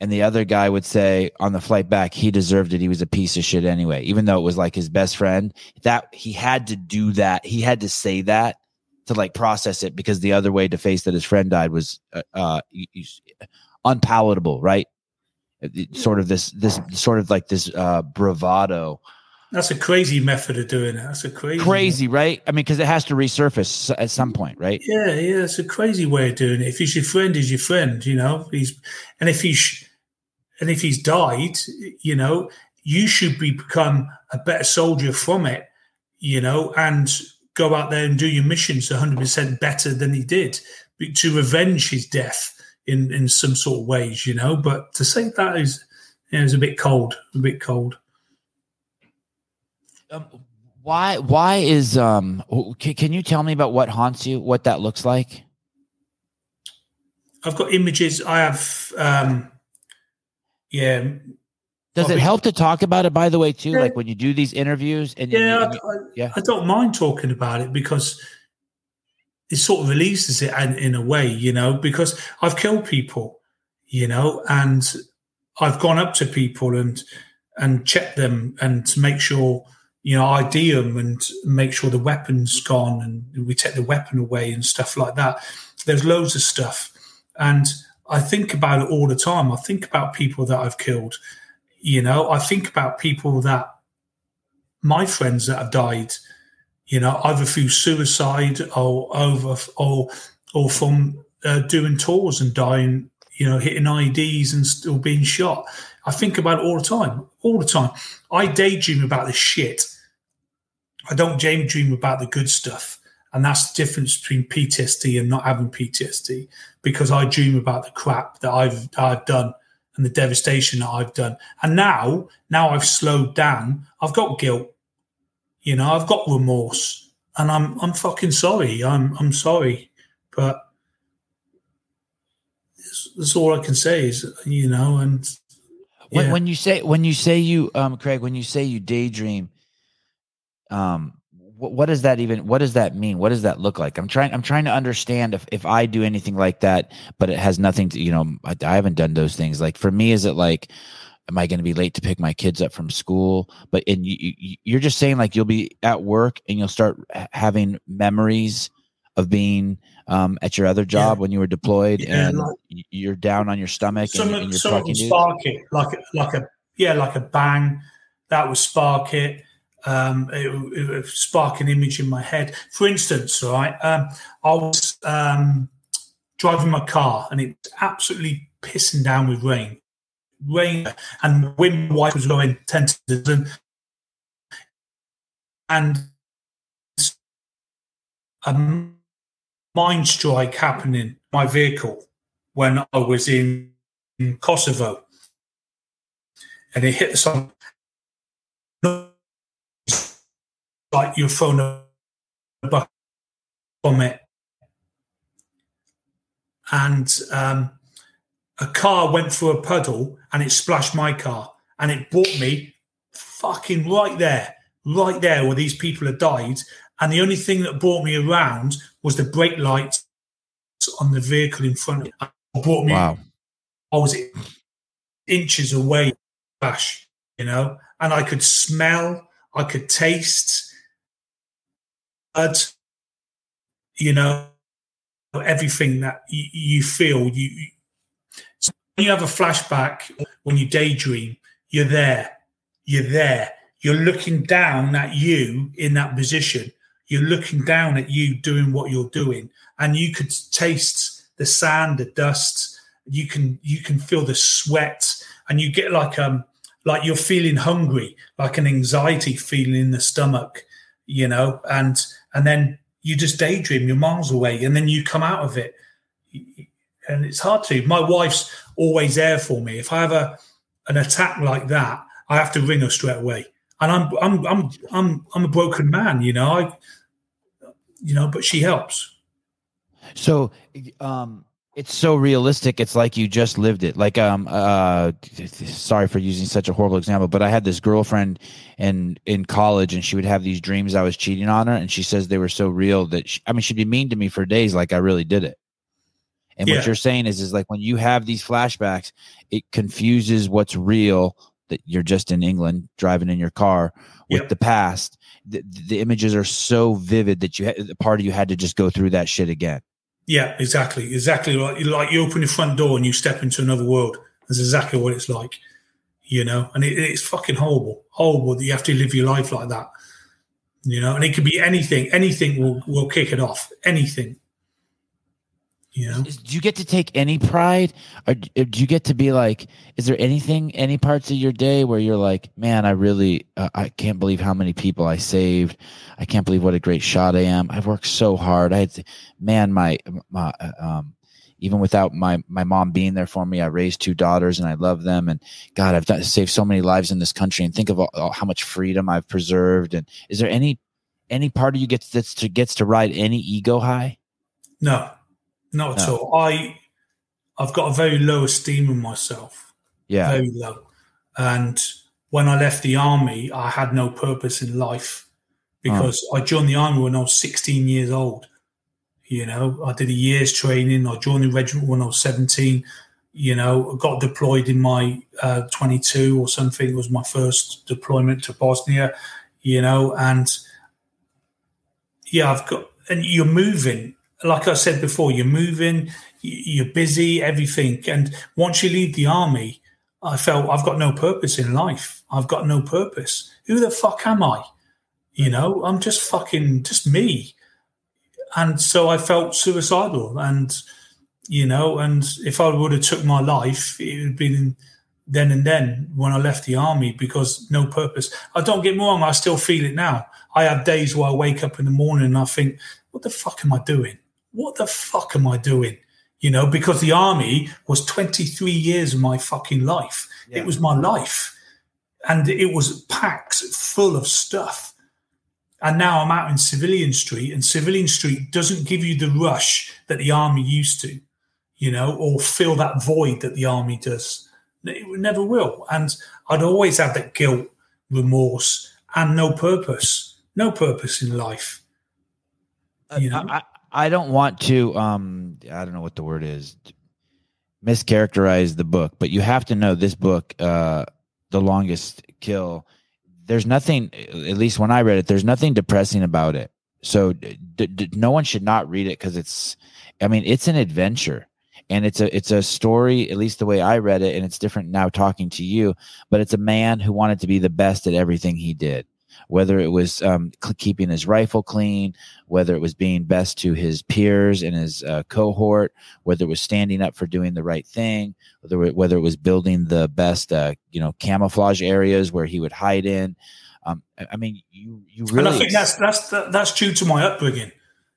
and the other guy would say on the flight back, he deserved it. He was a piece of shit anyway, even though it was like his best friend. That he had to do that. He had to say that to like process it, because the other way to face that his friend died was uh, uh, unpalatable, right? Sort of this, this sort of like this uh, bravado. That's a crazy method of doing it. That's a crazy, crazy, method. Right? I mean, because it has to resurface at some point, right? Yeah, yeah. It's a crazy way of doing it. If he's your friend, he's your friend, you know. He's, and if he's, and if he's died, you know, you should be become a better soldier from it, you know, and go out there and do your missions one hundred percent better than he did, to revenge his death in in some sort of ways, you know. But to say that is, you know, is a bit cold, a bit cold. Um, why? Why is? Um, can, can you tell me about what haunts you? What that looks like? I've got images. I have. Um, yeah. Does I'll it be, help to talk about it? By the way, too, yeah. Like when you do these interviews, and yeah, and you, I, I, yeah, I don't mind talking about it because it sort of releases it, and in a way, you know, because I've killed people, you know, and I've gone up to people and and checked them and to make sure. You know, I D them and make sure the weapon's gone, and we take the weapon away and stuff like that. There's loads of stuff. And I think about it all the time. I think about people that I've killed. You know, I think about people that my friends that have died, you know, either through suicide or over or, or from uh, doing tours and dying, you know, hitting I E Ds and still being shot. I think about it all the time, all the time. I daydream about the shit. I don't daydream about the good stuff. And that's the difference between P T S D and not having P T S D, because I dream about the crap that I've I've done and the devastation that I've done. And now, now I've slowed down. I've got guilt. You know, I've got remorse. And I'm I'm fucking sorry. I'm I'm sorry. But that's all I can say is, you know, and... When, yeah. when you say when you say you um Craig, when you say you daydream, um what, what does that even what does that mean? What does that look like? I'm trying I'm trying to understand if, if I do anything like that, but it has nothing to, you know, I, I haven't done those things. Like for me, is it like, am I going to be late to pick my kids up from school? But and you, you you're just saying like you'll be at work and you'll start having memories of being um, at your other job yeah. when you were deployed, yeah, and like, you're down on your stomach. Some, and, and you're some would spark it, like a, like a yeah, like a bang. That would spark it. Um, it, it would spark an image in my head. For instance, right, um, I was um, driving my car, and it was absolutely pissing down with rain, rain, and wind. My wife was going ten to the and um. mind strike happening in my vehicle when I was in, in Kosovo, and it hit some like you're thrown a bucket from it, and um, a car went through a puddle and it splashed my car, and it brought me fucking right there, right there where these people had died. And the only thing that brought me around was the brake lights on the vehicle in front of me. It brought me. Wow. I was inches away, crash, you know, and I could smell, I could taste, but, you know, everything that you, you feel. You so when you have a flashback, when you daydream, you're there, you're there, you're looking down at you in that position. You're looking down at you doing what you're doing, and you could taste the sand, the dust. You can you can feel the sweat, and you get like um like you're feeling hungry, like an anxiety feeling in the stomach, you know, and and then you just daydream, you're miles away, and then you come out of it. And it's hard to. My wife's always there for me. If I have a an attack like that, I have to ring her straight away. And I'm I'm I'm I'm I'm a broken man, you know. I, you know, but she helps. So, um, it's so realistic. It's like you just lived it. Like, um, uh, sorry for using such a horrible example, but I had this girlfriend in, in college, and she would have these dreams I was cheating on her. And she says they were so real that she, I mean, she'd be mean to me for days. Like I really did it. And yeah. What you're saying is, is like when you have these flashbacks, it confuses what's real, that you're just in England driving in your car, with yep. the past. The, the images are so vivid that you had, the part of you had to just go through that shit again. Yeah, exactly. Exactly. Like, like you open your front door and you step into another world. That's exactly what it's like, you know, and it, it's fucking horrible, horrible that you have to live your life like that, you know, and it could be anything, anything will, will kick it off. Anything. You know? Do you get to take any pride, or do you get to be like, is there anything, any parts of your day where you're like, man, I really, uh, I can't believe how many people I saved. I can't believe what a great shot I am. I've worked so hard. I had to, man, my, my, um, even without my, my mom being there for me, I raised two daughters and I love them. And God, I've done, saved so many lives in this country, and think of all, all, how much freedom I've preserved. And is there any, any part of you gets that's to, gets to ride any ego high? No. Not at no. all. I, I've got a very low esteem of myself. Yeah. Very low. And when I left the army, I had no purpose in life, because oh. I joined the army when I was sixteen years old. You know, I did a year's training. I joined the regiment when I was seventeen. You know, I got deployed in my uh, twenty-two or something. It was my first deployment to Bosnia, you know, and yeah, I've got, and you're moving. Like I said before, you're moving, you're busy, everything. And once you leave the army, I felt I've got no purpose in life. I've got no purpose. Who the fuck am I? You know, I'm just fucking, just me. And so I felt suicidal. And, you know, and if I would have took my life, it would have been then and then when I left the army, because no purpose. I don't get me wrong, I still feel it now. I have days where I wake up in the morning and I think, what the fuck am I doing? What the fuck am I doing? You know, because the army was twenty-three years of my fucking life. Yeah. It was my life. And it was packed full of stuff. And now I'm out in Civilian Street, and Civilian Street doesn't give you the rush that the army used to, you know, or fill that void that the army does. It never will. And I'd always have that guilt, remorse, and no purpose, no purpose in life. You know? I, I don't want to, um, I don't know what the word is, mischaracterize the book, but you have to know this book, uh, The Longest Kill, there's nothing, at least when I read it, there's nothing depressing about it. So d- d- no one should not read it, because it's, I mean, it's an adventure. And it's a it's a story, at least the way I read it, and it's different now talking to you, but it's a man who wanted to be the best at everything he did. Whether it was um, cl- keeping his rifle clean, whether it was being best to his peers and his uh, cohort, whether it was standing up for doing the right thing, whether, whether it was building the best, uh, you know, camouflage areas where he would hide in. Um, I, I mean, you you really. And I think that's that's that's due to my upbringing.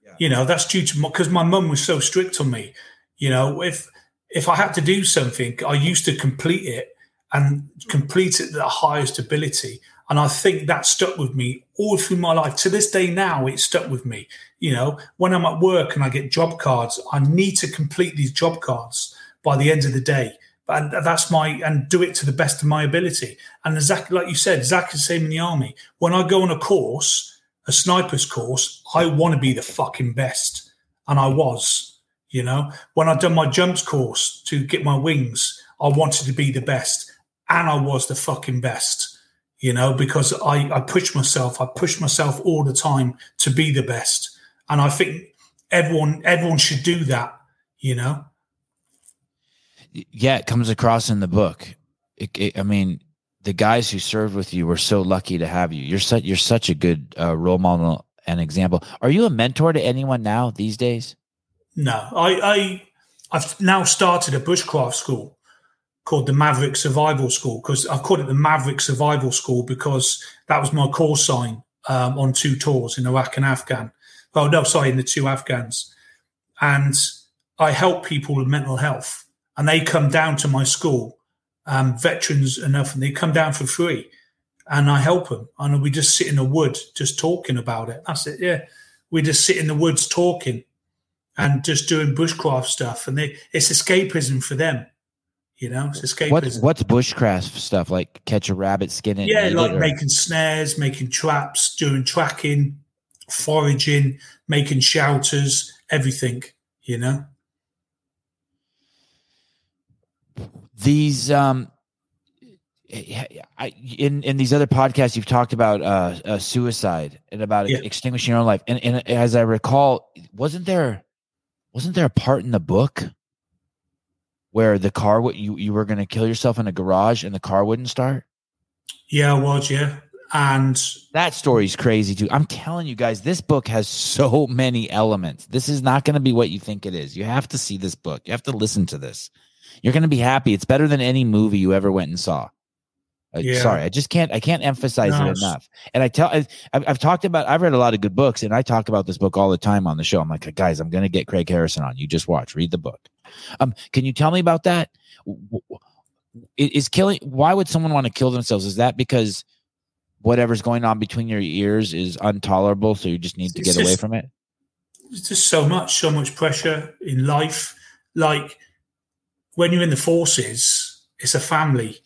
Yeah. You know, that's due to because my mum was so strict on me. You know, if if I had to do something, I used to complete it and complete it to the highest ability. And I think that stuck with me all through my life. To this day now, it's stuck with me. You know, when I'm at work and I get job cards, I need to complete these job cards by the end of the day. And that's my and do it to the best of my ability. And exactly like you said, Zach is the same in the army. When I go on a course, a sniper's course, I want to be the fucking best. And I was, you know, when I done my jumps course to get my wings, I wanted to be the best. And I was the fucking best. You know, because I, I push myself, I push myself all the time to be the best. And I think everyone everyone should do that, you know? Yeah, it comes across in the book. It, it, I mean, the guys who served with you were so lucky to have you. You're, su- you're such a good uh, role model and example. Are you a mentor to anyone now these days? No, I, I, I've now started a bushcraft school. called the Maverick Survival School, because I called it the Maverick Survival School because that was my call sign um, on two tours in Iraq and Afghan. Oh, no, sorry, in the two Afghans. And I help people with mental health, and they come down to my school, um, veterans and everything. They come down for free, and I help them. And we just sit in the woods just talking about it. That's it, yeah. We just sit in the woods talking and just doing bushcraft stuff. And they, it's escapism for them. You know, it's escapism. What, what's bushcraft stuff? Like catch a rabbit, skin it? Yeah, like it, or... making snares, making traps, doing tracking, foraging, making shelters, everything, you know? These um, I, in in these other podcasts, you've talked about uh, uh, suicide and about yeah. extinguishing your own life. And, and as I recall, wasn't there wasn't there a part in the book where the car you you were going to kill yourself in a garage and the car wouldn't start? Yeah, I was. Yeah, and that story's crazy too. I'm telling you guys, this book has so many elements. This is not going to be what you think it is. You have to see this book. You have to listen to this. You're going to be happy. It's better than any movie you ever went and saw. Uh, yeah. Sorry, I just can't. I can't emphasize no, it enough. And I tell, I, I've, I've talked about. I've read a lot of good books, and I talk about this book all the time on the show. I'm like, guys, I'm going to get Craig Harrison on. You just watch, read the book. Um, can you tell me about that? Is killing? Why would someone want to kill themselves? Is that because whatever's going on between your ears is intolerable, so you just need to it's get just, away from it? It's just so much, so much pressure in life, like. When you're in the forces, it's a family,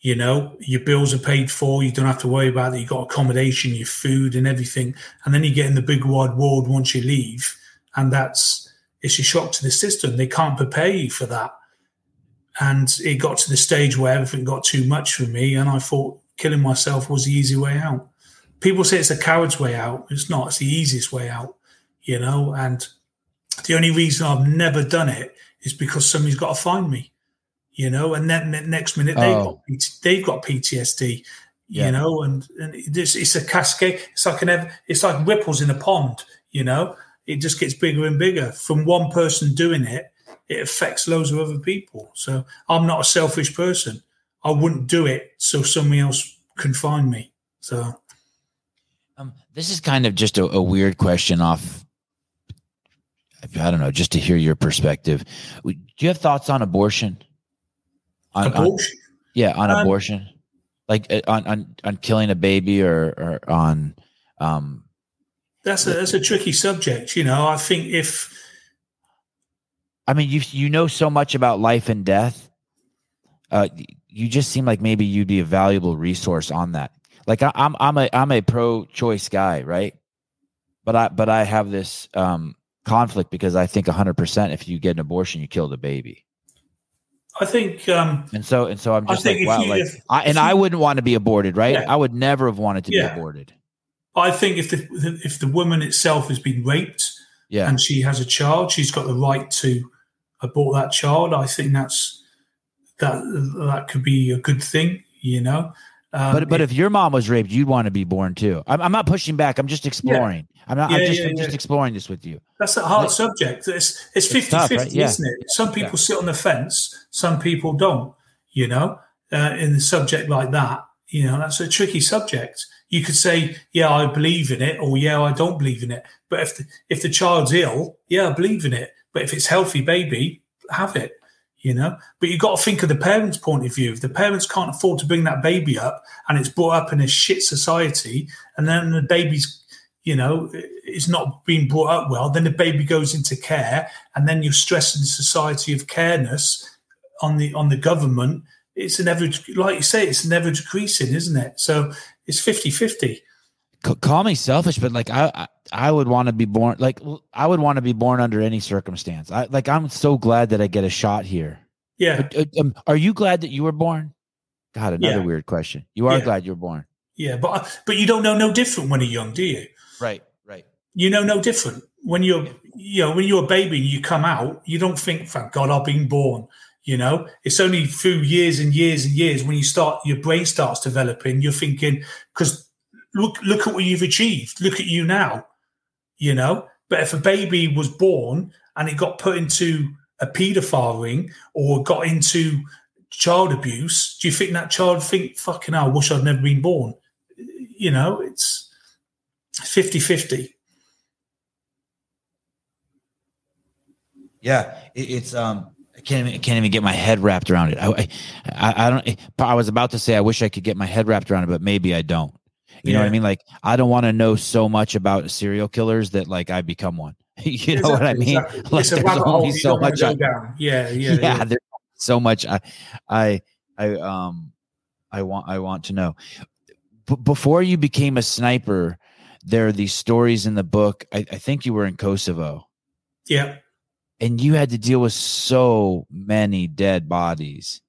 you know, your bills are paid for. You don't have to worry about it. You've got accommodation, your food and everything. And then you get in the big wide world once you leave. And that's, it's a shock to the system. They can't prepare you for that. And it got to the stage where everything got too much for me. And I thought killing myself was the easy way out. People say it's a coward's way out. It's not. It's the easiest way out, you know. And the only reason I've never done it is because somebody's got to find me, you know, and then the next minute they've, oh. got, they've got P T S D, yeah. you know, and, and it's, it's a cascade. It's like an, it's like ripples in a pond, you know, it just gets bigger and bigger. From one person doing it, it affects loads of other people. So I'm not a selfish person. I wouldn't do it so somebody else can find me. So um, this is kind of just a, a weird question off, I don't know, just to hear your perspective. Do you have thoughts on abortion? On, abortion? On, yeah, on um, abortion. Like on, on, on killing a baby or, or on... Um, that's a that's a tricky subject, you know. I think if... I mean, you you know so much about life and death. Uh, you just seem like maybe you'd be a valuable resource on that. Like I, I'm I'm a I'm a pro-choice guy, right? But I but I have this... Um, conflict because I think one hundred percent if you get an abortion you kill the baby. I think um and so and so I'm just like wow you, like if, I, and you, I wouldn't want to be aborted, right? Yeah. I would never have wanted to yeah. be aborted. I think if the if the woman itself has been raped yeah. and she has a child, she's got the right to abort that child. I think that's that that could be a good thing, you know. Um, but but if, if your mom was raped, you'd want to be born too. I'm, I'm not pushing back. I'm just exploring. Yeah. I'm not. Yeah, I'm just, yeah, I'm just yeah. exploring this with you. That's a hard like, subject. It's it's fifty fifty, right? yeah. isn't it? Some people yeah. sit on the fence. Some people don't. You know, uh, in the subject like that, you know, that's a tricky subject. You could say, yeah, I believe in it, or yeah, I don't believe in it. But if the, if the child's ill, yeah, I believe in it. But if it's healthy, baby, have it. You know, but you've got to think of the parents' point of view. If the parents can't afford to bring that baby up and it's brought up in a shit society and then the baby's, you know, it's not being brought up well, then the baby goes into care and then you're stressing the society of careness on the on the government. It's an ever, like you say, it's never decreasing, isn't it? So it's fifty-fifty. Call me selfish, but like I, I, I would want to be born. Like I would want to be born under any circumstance. I like I'm so glad that I get a shot here. Yeah. But, um, are you glad that you were born? God, another yeah. weird question. You are yeah. glad you were born. Yeah, but but you don't know no different when you're young, do you? Right, right. You know no different when you're yeah. you know when you're a baby and you come out. You don't think, thank God I've been born. You know, it's only through years and years and years when you start your brain starts developing. You're thinking because. Look! Look at what you've achieved. Look at you now, you know. But if a baby was born and it got put into a paedophile ring or got into child abuse, do you think that child think, fucking hell, I wish I'd never been born? You know, it's fifty-fifty. Yeah, it, it's um, I can't I can't even get my head wrapped around it. I, I I don't. I was about to say I wish I could get my head wrapped around it, but maybe I don't. You yeah. know what I mean? Like, I don't want to know so much about serial killers that like I become one. you exactly, know what I mean? Exactly. Like, it's there's only so much. I, down. Yeah, yeah, yeah, yeah. There's so much I, I, I, um, I want I want to know. B- before you became a sniper, there are these stories in the book. I, I think you were in Kosovo. Yeah. And you had to deal with so many dead bodies.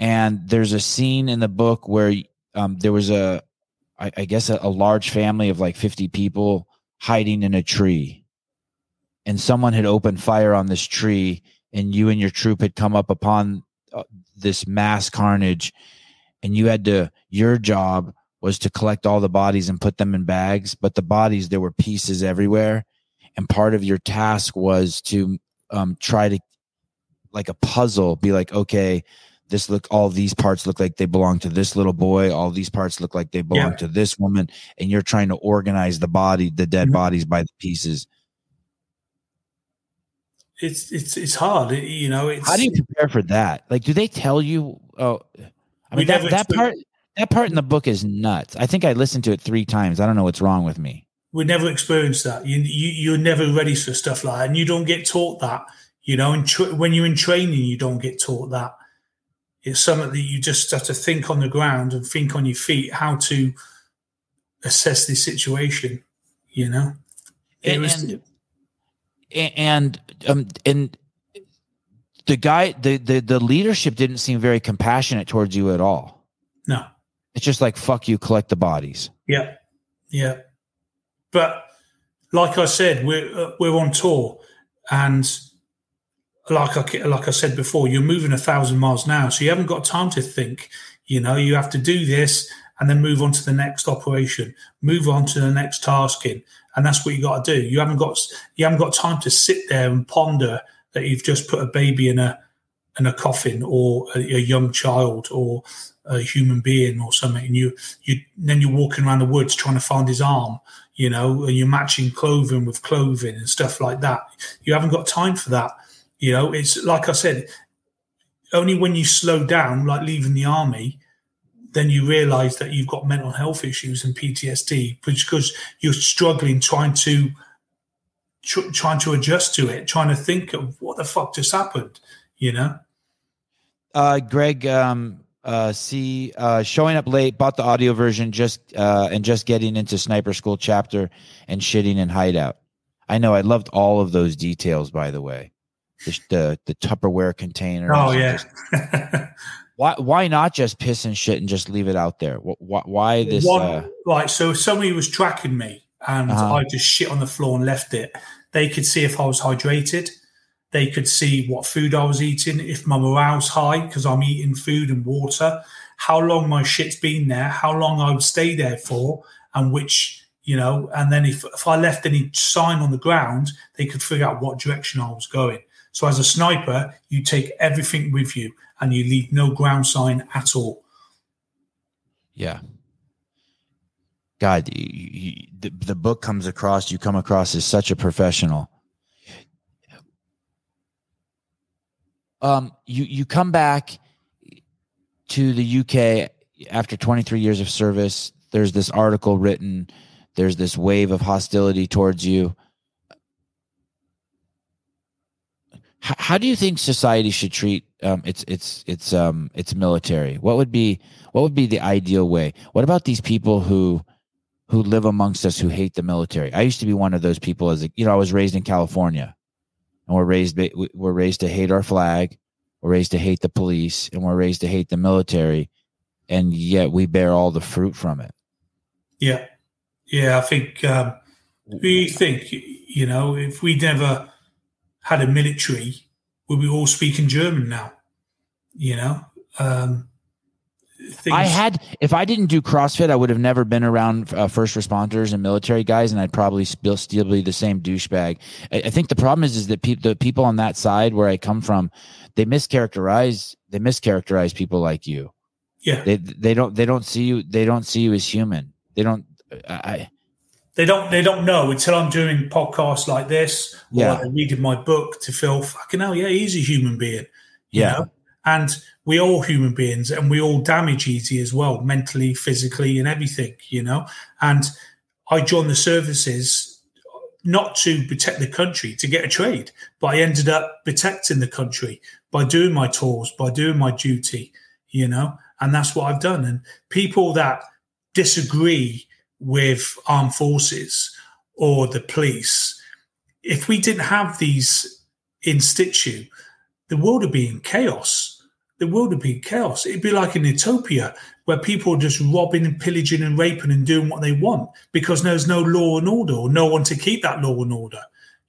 And there's a scene in the book where um, there was a, I, I guess, a, a large family of like fifty people hiding in a tree. And someone had opened fire on this tree, and you and your troop had come up upon uh, this mass carnage. And you had to, your job was to collect all the bodies and put them in bags. But the bodies, there were pieces everywhere. And part of your task was to um, try to, like a puzzle, be like, okay, this look, all these parts look like they belong to this little boy. All these parts look like they belong yeah. to this woman. And you're trying to organize the body, the dead mm-hmm. bodies by the pieces. It's, it's, it's hard. It, you know, it's, how do you prepare for that? Like, do they tell you? Oh, I mean, that, that part, that part in the book is nuts. I think I listened to it three times. I don't know what's wrong with me. We never experience that. You, you, you're never ready for stuff like that, and you don't get taught that, you know, and tr- when you're in training, you don't get taught that. It's something that you just have to think on the ground and think on your feet how to assess the situation, you know? It and, was, and, and, um, and the guy, the, the, the leadership didn't seem very compassionate towards you at all. No. It's just like, fuck you, collect the bodies. Yeah, yeah. But like I said, we're uh, we're on tour, and like I like I said before, you're moving a thousand miles an hour, so you haven't got time to think. You know, you have to do this and then move on to the next operation, move on to the next tasking, and that's what you got to do. You haven't got you haven't got time to sit there and ponder that you've just put a baby in a in a coffin, or a, a young child, or a human being, or something. And you you then you're walking around the woods trying to find his arm. You know, and you're matching clothing with clothing and stuff like that. You haven't got time for that. You know, it's like I said, only when you slow down, like leaving the army, then you realize that you've got mental health issues and P T S D, because you're struggling trying to tr- trying to adjust to it, trying to think of what the fuck just happened, you know? Uh, Greg, um, Uh, see, uh, showing up late, bought the audio version just uh, and just getting into sniper school chapter and shitting in hideout. I know, I loved all of those details, by the way. The the, the Tupperware container. Oh, yeah. Just, why why not just piss and shit and just leave it out there? Why, why this? One, uh, right, so if somebody was tracking me and uh-huh. I just shit on the floor and left it, they could see if I was hydrated. They could see what food I was eating, if my morale's high because I'm eating food and water, how long my shit's been there, how long I would stay there for, and which, you know, and then if, if I left any sign on the ground, they could figure out what direction I was going. So as a sniper, you take everything with you and you leave no ground sign at all. Yeah. God, you, you, the, the book comes across, you come across as such a professional. Um, you, you come back to the U K after twenty-three years of service. There's this article written. There's this wave of hostility towards you. H- how do you think society should treat um, its its its um, its military? What would be what would be the ideal way? What about these people who who live amongst us who hate the military? I used to be one of those people. As a, you know, I was raised in California. And we're raised, we're raised to hate our flag. We're raised to hate the police, and we're raised to hate the military. And yet we bear all the fruit from it. Yeah. Yeah. I think, um, we think, you know, if we never had a military, we'd be all speaking German now, you know? Um, things. I had, if I didn't do CrossFit, I would have never been around uh, first responders and military guys, and I'd probably still, still be the same douchebag. I, I think the problem is, is that pe- the people on that side where I come from, they mischaracterize, they mischaracterize people like you. Yeah. They, they don't, they don't see you. They don't see you as human. They don't, I, They don't. They don't know until I'm doing podcasts like this, or yeah. like reading my book, to feel fucking hell. Yeah, he's a human being. You yeah, know? And we're all human beings, and we all damage easy as well, mentally, physically, and everything. You know. And I joined the services not to protect the country, to get a trade, but I ended up protecting the country by doing my tours, by doing my duty. You know, and that's what I've done. And people that disagree with armed forces or the police, if we didn't have these in situ, the world would be in chaos. The world would be in chaos. It'd be like an utopia where people are just robbing and pillaging and raping and doing what they want because there's no law and order or no one to keep that law and order,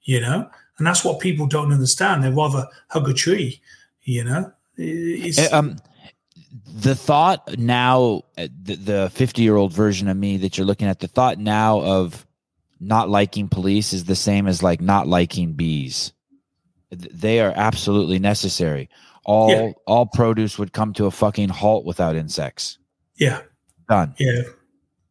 you know? And that's what people don't understand. They'd rather hug a tree, you know? It's... Um- The thought now, the fifty-year-old version of me that you're looking at, the thought now of not liking police is the same as like not liking bees. They are absolutely necessary. All yeah. all produce would come to a fucking halt without insects. Yeah. Done. Yeah.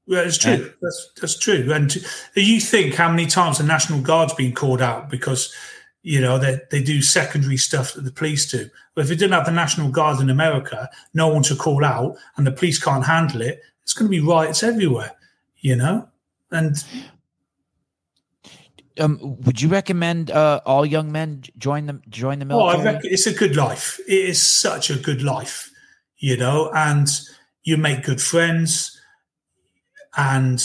Well, it's true. And, that's that's true. And you think how many times the National Guard's been called out because – you know, they, they do secondary stuff that the police do. But if you didn't have the National Guard in America, no one to call out, and the police can't handle it, it's going to be riots everywhere, you know? And um, would you recommend uh, all young men join the, join the military? Well, I reckon it's a good life. It is such a good life, you know, and you make good friends and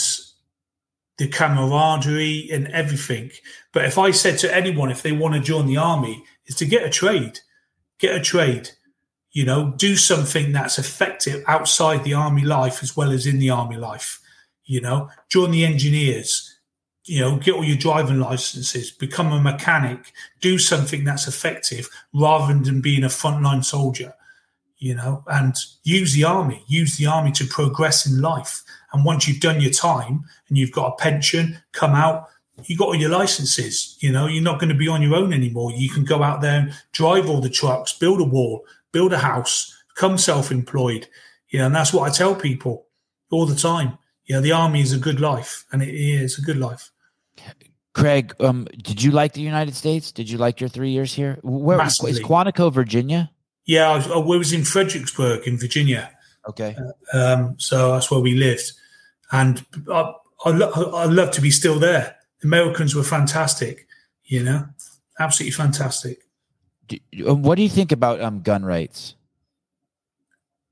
the camaraderie and everything. But if I said to anyone, if they want to join the army, is to get a trade, get a trade, you know, do something that's effective outside the army life as well as in the army life, you know, join the engineers, you know, get all your driving licenses, become a mechanic, do something that's effective rather than being a frontline soldier, you know, and use the army, use the army to progress in life. And once you've done your time and you've got a pension, come out, you got all your licenses, you know, you're not going to be on your own anymore. You can go out there and drive all the trucks, build a wall, build a house, become self-employed. You know, and that's what I tell people all the time. You know, the army is a good life, and it is a good life. Craig, um, did you like the United States? Did you like your three years here? Where Massively. Is Quantico, Virginia? Yeah, I was, I was in Fredericksburg in Virginia. Okay. Uh, um, so that's where we lived. And I, I, lo- I love to be still there. Americans were fantastic, you know, absolutely fantastic. Do, what do you think about um, gun rights?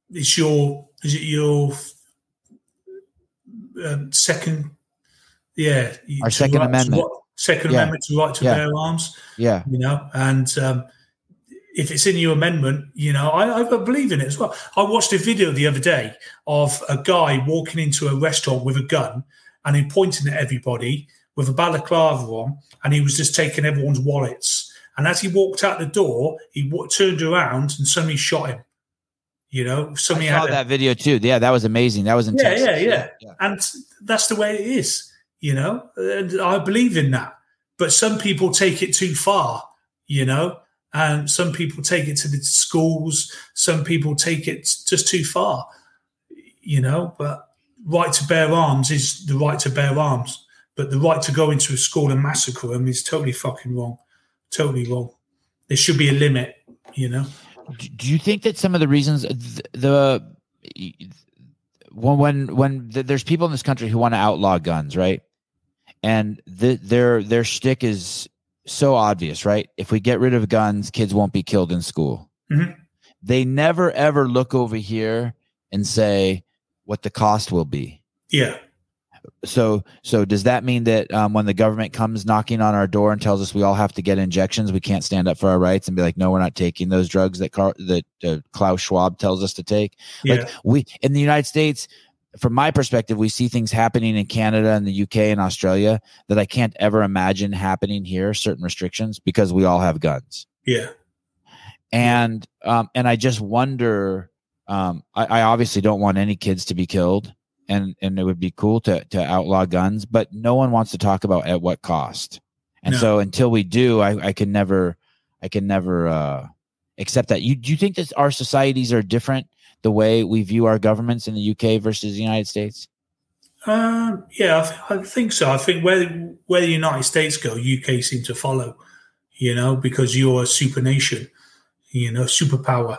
It's your, is it your um, second, yeah. Our Second right Amendment. To, second yeah. Amendment to right to yeah. bear arms. Yeah. You know, and um, if it's in your amendment, you know, I, I believe in it as well. I watched a video the other day of a guy walking into a restaurant with a gun and he pointing at everybody with a balaclava on, and he was just taking everyone's wallets. And as he walked out the door, he w- turned around and somebody shot him. You know, somebody I saw had that him. video too. Yeah, that was amazing. That was intense. Yeah, yeah, yeah, yeah. And that's the way it is, you know. And I believe in that. But some people take it too far, you know. And some people take it to the schools. Some people take it just too far, you know. But right to bear arms is the right to bear arms. But the right to go into a school and massacre them is totally fucking wrong. Totally wrong. There should be a limit, you know? Do you think that some of the reasons the, the when, when, when the, there's people in this country who want to outlaw guns, right? And the, their, their shtick is so obvious, right? If we get rid of guns, kids won't be killed in school. Mm-hmm. They never, ever look over here and say what the cost will be. Yeah. So, so does that mean that um, when the government comes knocking on our door and tells us we all have to get injections, we can't stand up for our rights and be like, no, we're not taking those drugs that Car- that uh, Klaus Schwab tells us to take? Yeah. Like we in the United States, from my perspective, we see things happening in Canada and the U K and Australia that I can't ever imagine happening here. Certain restrictions because we all have guns. Yeah, and um, and I just wonder. Um, I, I obviously don't want any kids to be killed, and, and it would be cool to, to outlaw guns, but no one wants to talk about at what cost. And no. so until we do, I, I can never, I can never, uh, accept that. You, do you think that our societies are different, the way we view our governments in the U K versus the United States? Um, yeah, I, th- I think so. I think where, where the United States go, U K seem to follow, you know, because you're a super nation, you know, superpower.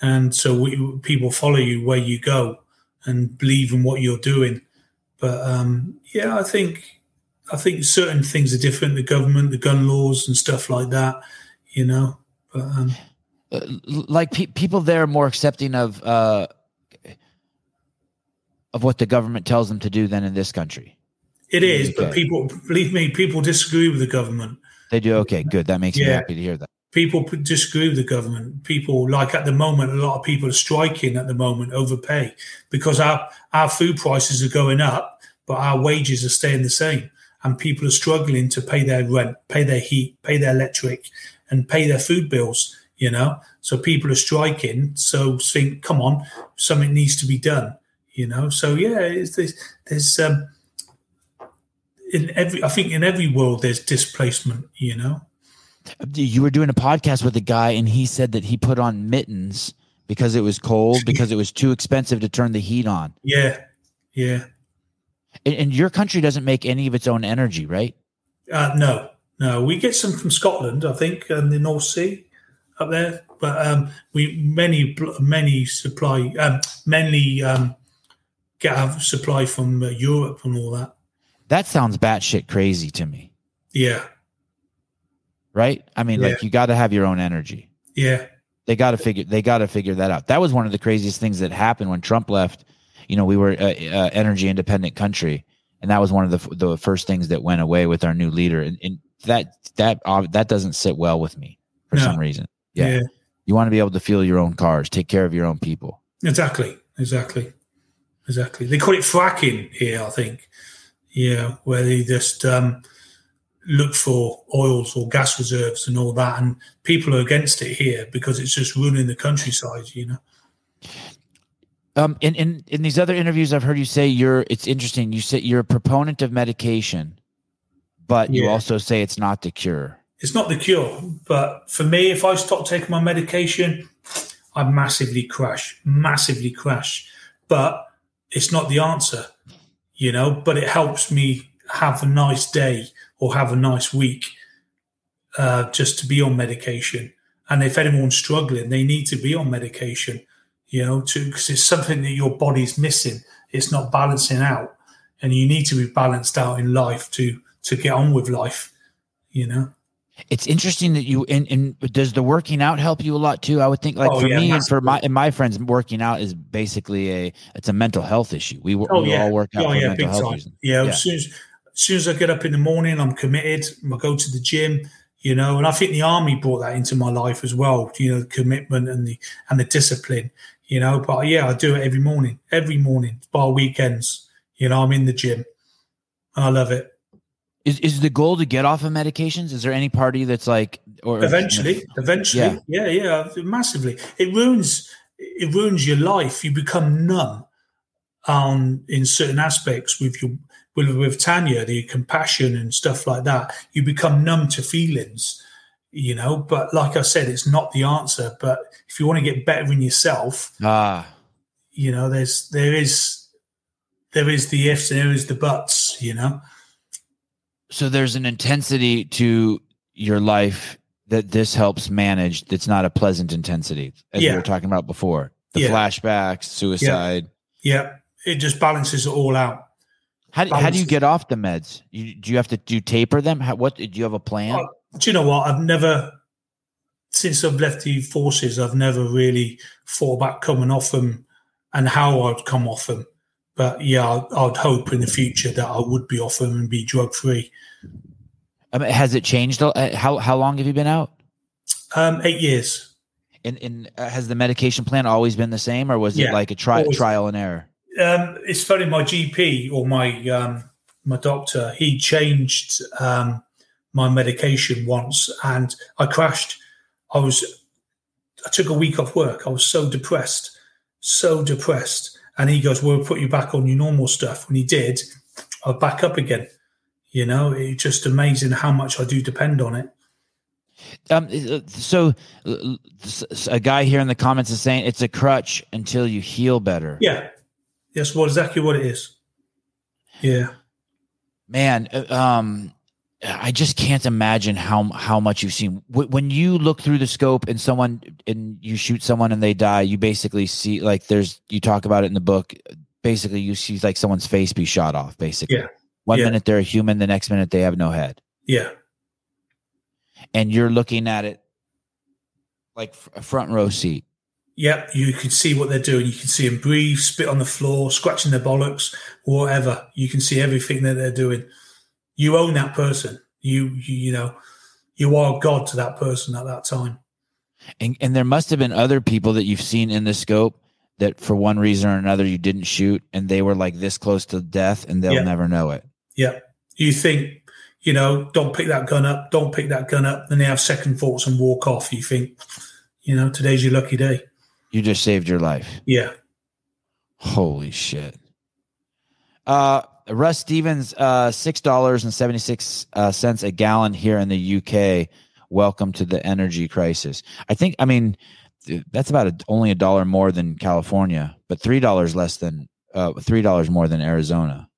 And so we, people follow you where you go and believe in what you're doing. But um, yeah, I think I think certain things are different. The government, the gun laws and stuff like that, you know. But um, like pe- people there are more accepting of uh, of what the government tells them to do than in this country. It is, but people, believe me, people disagree with the government. They do. Okay, good. That makes yeah. me happy to hear that. People disagree with the government. People, like at the moment, a lot of people are striking at the moment over pay because our, our food prices are going up, but our wages are staying the same. And people are struggling to pay their rent, pay their heat, pay their electric, and pay their food bills, you know. So people are striking. So think, come on, something needs to be done, you know. So, yeah, it's, there's, there's um, in every, I think in every world there's displacement, you know. You were doing a podcast with a guy and he said that he put on mittens because it was cold, because it was too expensive to turn the heat on. Yeah. Yeah. And, and your country doesn't make any of its own energy, right? Uh, no, no. We get some from Scotland, I think, and the North Sea up there. But um, we many, many supply, um, mainly um, get our supply from uh, Europe and all that. That sounds batshit crazy to me. Yeah. Right? I mean, yeah. like you got to have your own energy. Yeah. They got to figure, they got to figure that out. That was one of the craziest things that happened when Trump left. You know, we were a, a energy independent country. And that was one of the the first things that went away with our new leader. And, and that, that, uh, that doesn't sit well with me for no. some reason. Yeah. yeah. You want to be able to fuel your own cars, take care of your own people. Exactly. Exactly. Exactly. They call it fracking here, I think. Yeah. Where they just, um, look for oils or gas reserves and all that, and people are against it here because it's just ruining the countryside, you know. Um, in, in, in these other interviews I've heard you say you're, it's interesting, you say you're a proponent of medication, but yeah. you also say it's not the cure. It's not the cure, but for me, if I stop taking my medication, I massively crash, massively crash. But it's not the answer, you know, but it helps me have a nice day or have a nice week, uh, just to be on medication. And if anyone's struggling, they need to be on medication, you know, to because it's something that your body's missing. It's not balancing out, and you need to be balanced out in life to to get on with life, you know. It's interesting that you and, and does the working out help you a lot too? I would think, like oh, for yeah, me and for my and my friends, working out is basically a it's a mental health issue. We, oh, we yeah. all work out oh, for yeah, mental big health reasons. Yeah, yeah. As soon as, As soon as I get up in the morning, I'm committed. I go to the gym, you know, and I think the army brought that into my life as well, you know, the commitment and the and the discipline, you know. But, yeah, I do it every morning, every morning, bar weekends. You know, I'm in the gym. And I love it. Is is the goal to get off of medications? Is there any party that's like – or Eventually, eventually. Yeah. yeah, yeah, massively. It ruins it ruins your life. You become numb um, in certain aspects with your – with Tanya, the compassion and stuff like that, you become numb to feelings, you know. But like I said, it's not the answer. But if you want to get better in yourself, ah. you know, there's there is there is the ifs and there is the buts, you know. So there's an intensity to your life that this helps manage. That's not a pleasant intensity, as yeah. we were talking about before. The yeah. flashbacks, suicide. Yeah. yeah, it just balances it all out. How do, how do you get off the meds? You, do you have to do taper them? How, what do you have a plan? Uh, do you know what? I've never, since I've left the forces, I've never really thought about coming off them and how I'd come off them. But yeah, I, I'd hope in the future that I would be off them and be drug free. Um, has it changed? How how long have you been out? Um, eight years. And and uh, has the medication plan always been the same, or was yeah, it like a tri- trial and error? Um, it's funny, my G P or my um, my doctor, he changed um, my medication once and I crashed. I was, I took a week off work. I was so depressed, so depressed. And he goes, we'll put you back on your normal stuff. When he did, I back up again. You know, it's just amazing how much I do depend on it. Um, so a guy here in the comments is saying it's a crutch until you heal better. Yeah. That's what, exactly what it is. Yeah. Man, um, I just can't imagine how how much you've seen. When you look through the scope and someone and you shoot someone and they die, you basically see, like, there's, you talk about it in the book, basically you see like someone's face be shot off, basically. Yeah. One yeah. minute they're a human, the next minute they have no head. Yeah. And you're looking at it like a front row seat. Yep, you can see what they're doing. You can see them breathe, spit on the floor, scratching their bollocks, whatever. You can see everything that they're doing. You own that person. You, you, you know, you are God to that person at that time. And and there must have been other people that you've seen in the scope that for one reason or another you didn't shoot, and they were like this close to death, and they'll yep. never know it. Yeah, you think, you know, don't pick that gun up, don't pick that gun up, and they have second thoughts and walk off. You think, you know, today's your lucky day. You just saved your life. Yeah. Holy shit. Uh, Russ Stevens, uh, six dollars and seventy-six cents a gallon here in the U K. Welcome to the energy crisis. I think, I mean, that's about a, only a dollar more than California, but three dollars less than, uh, three dollars more than Arizona.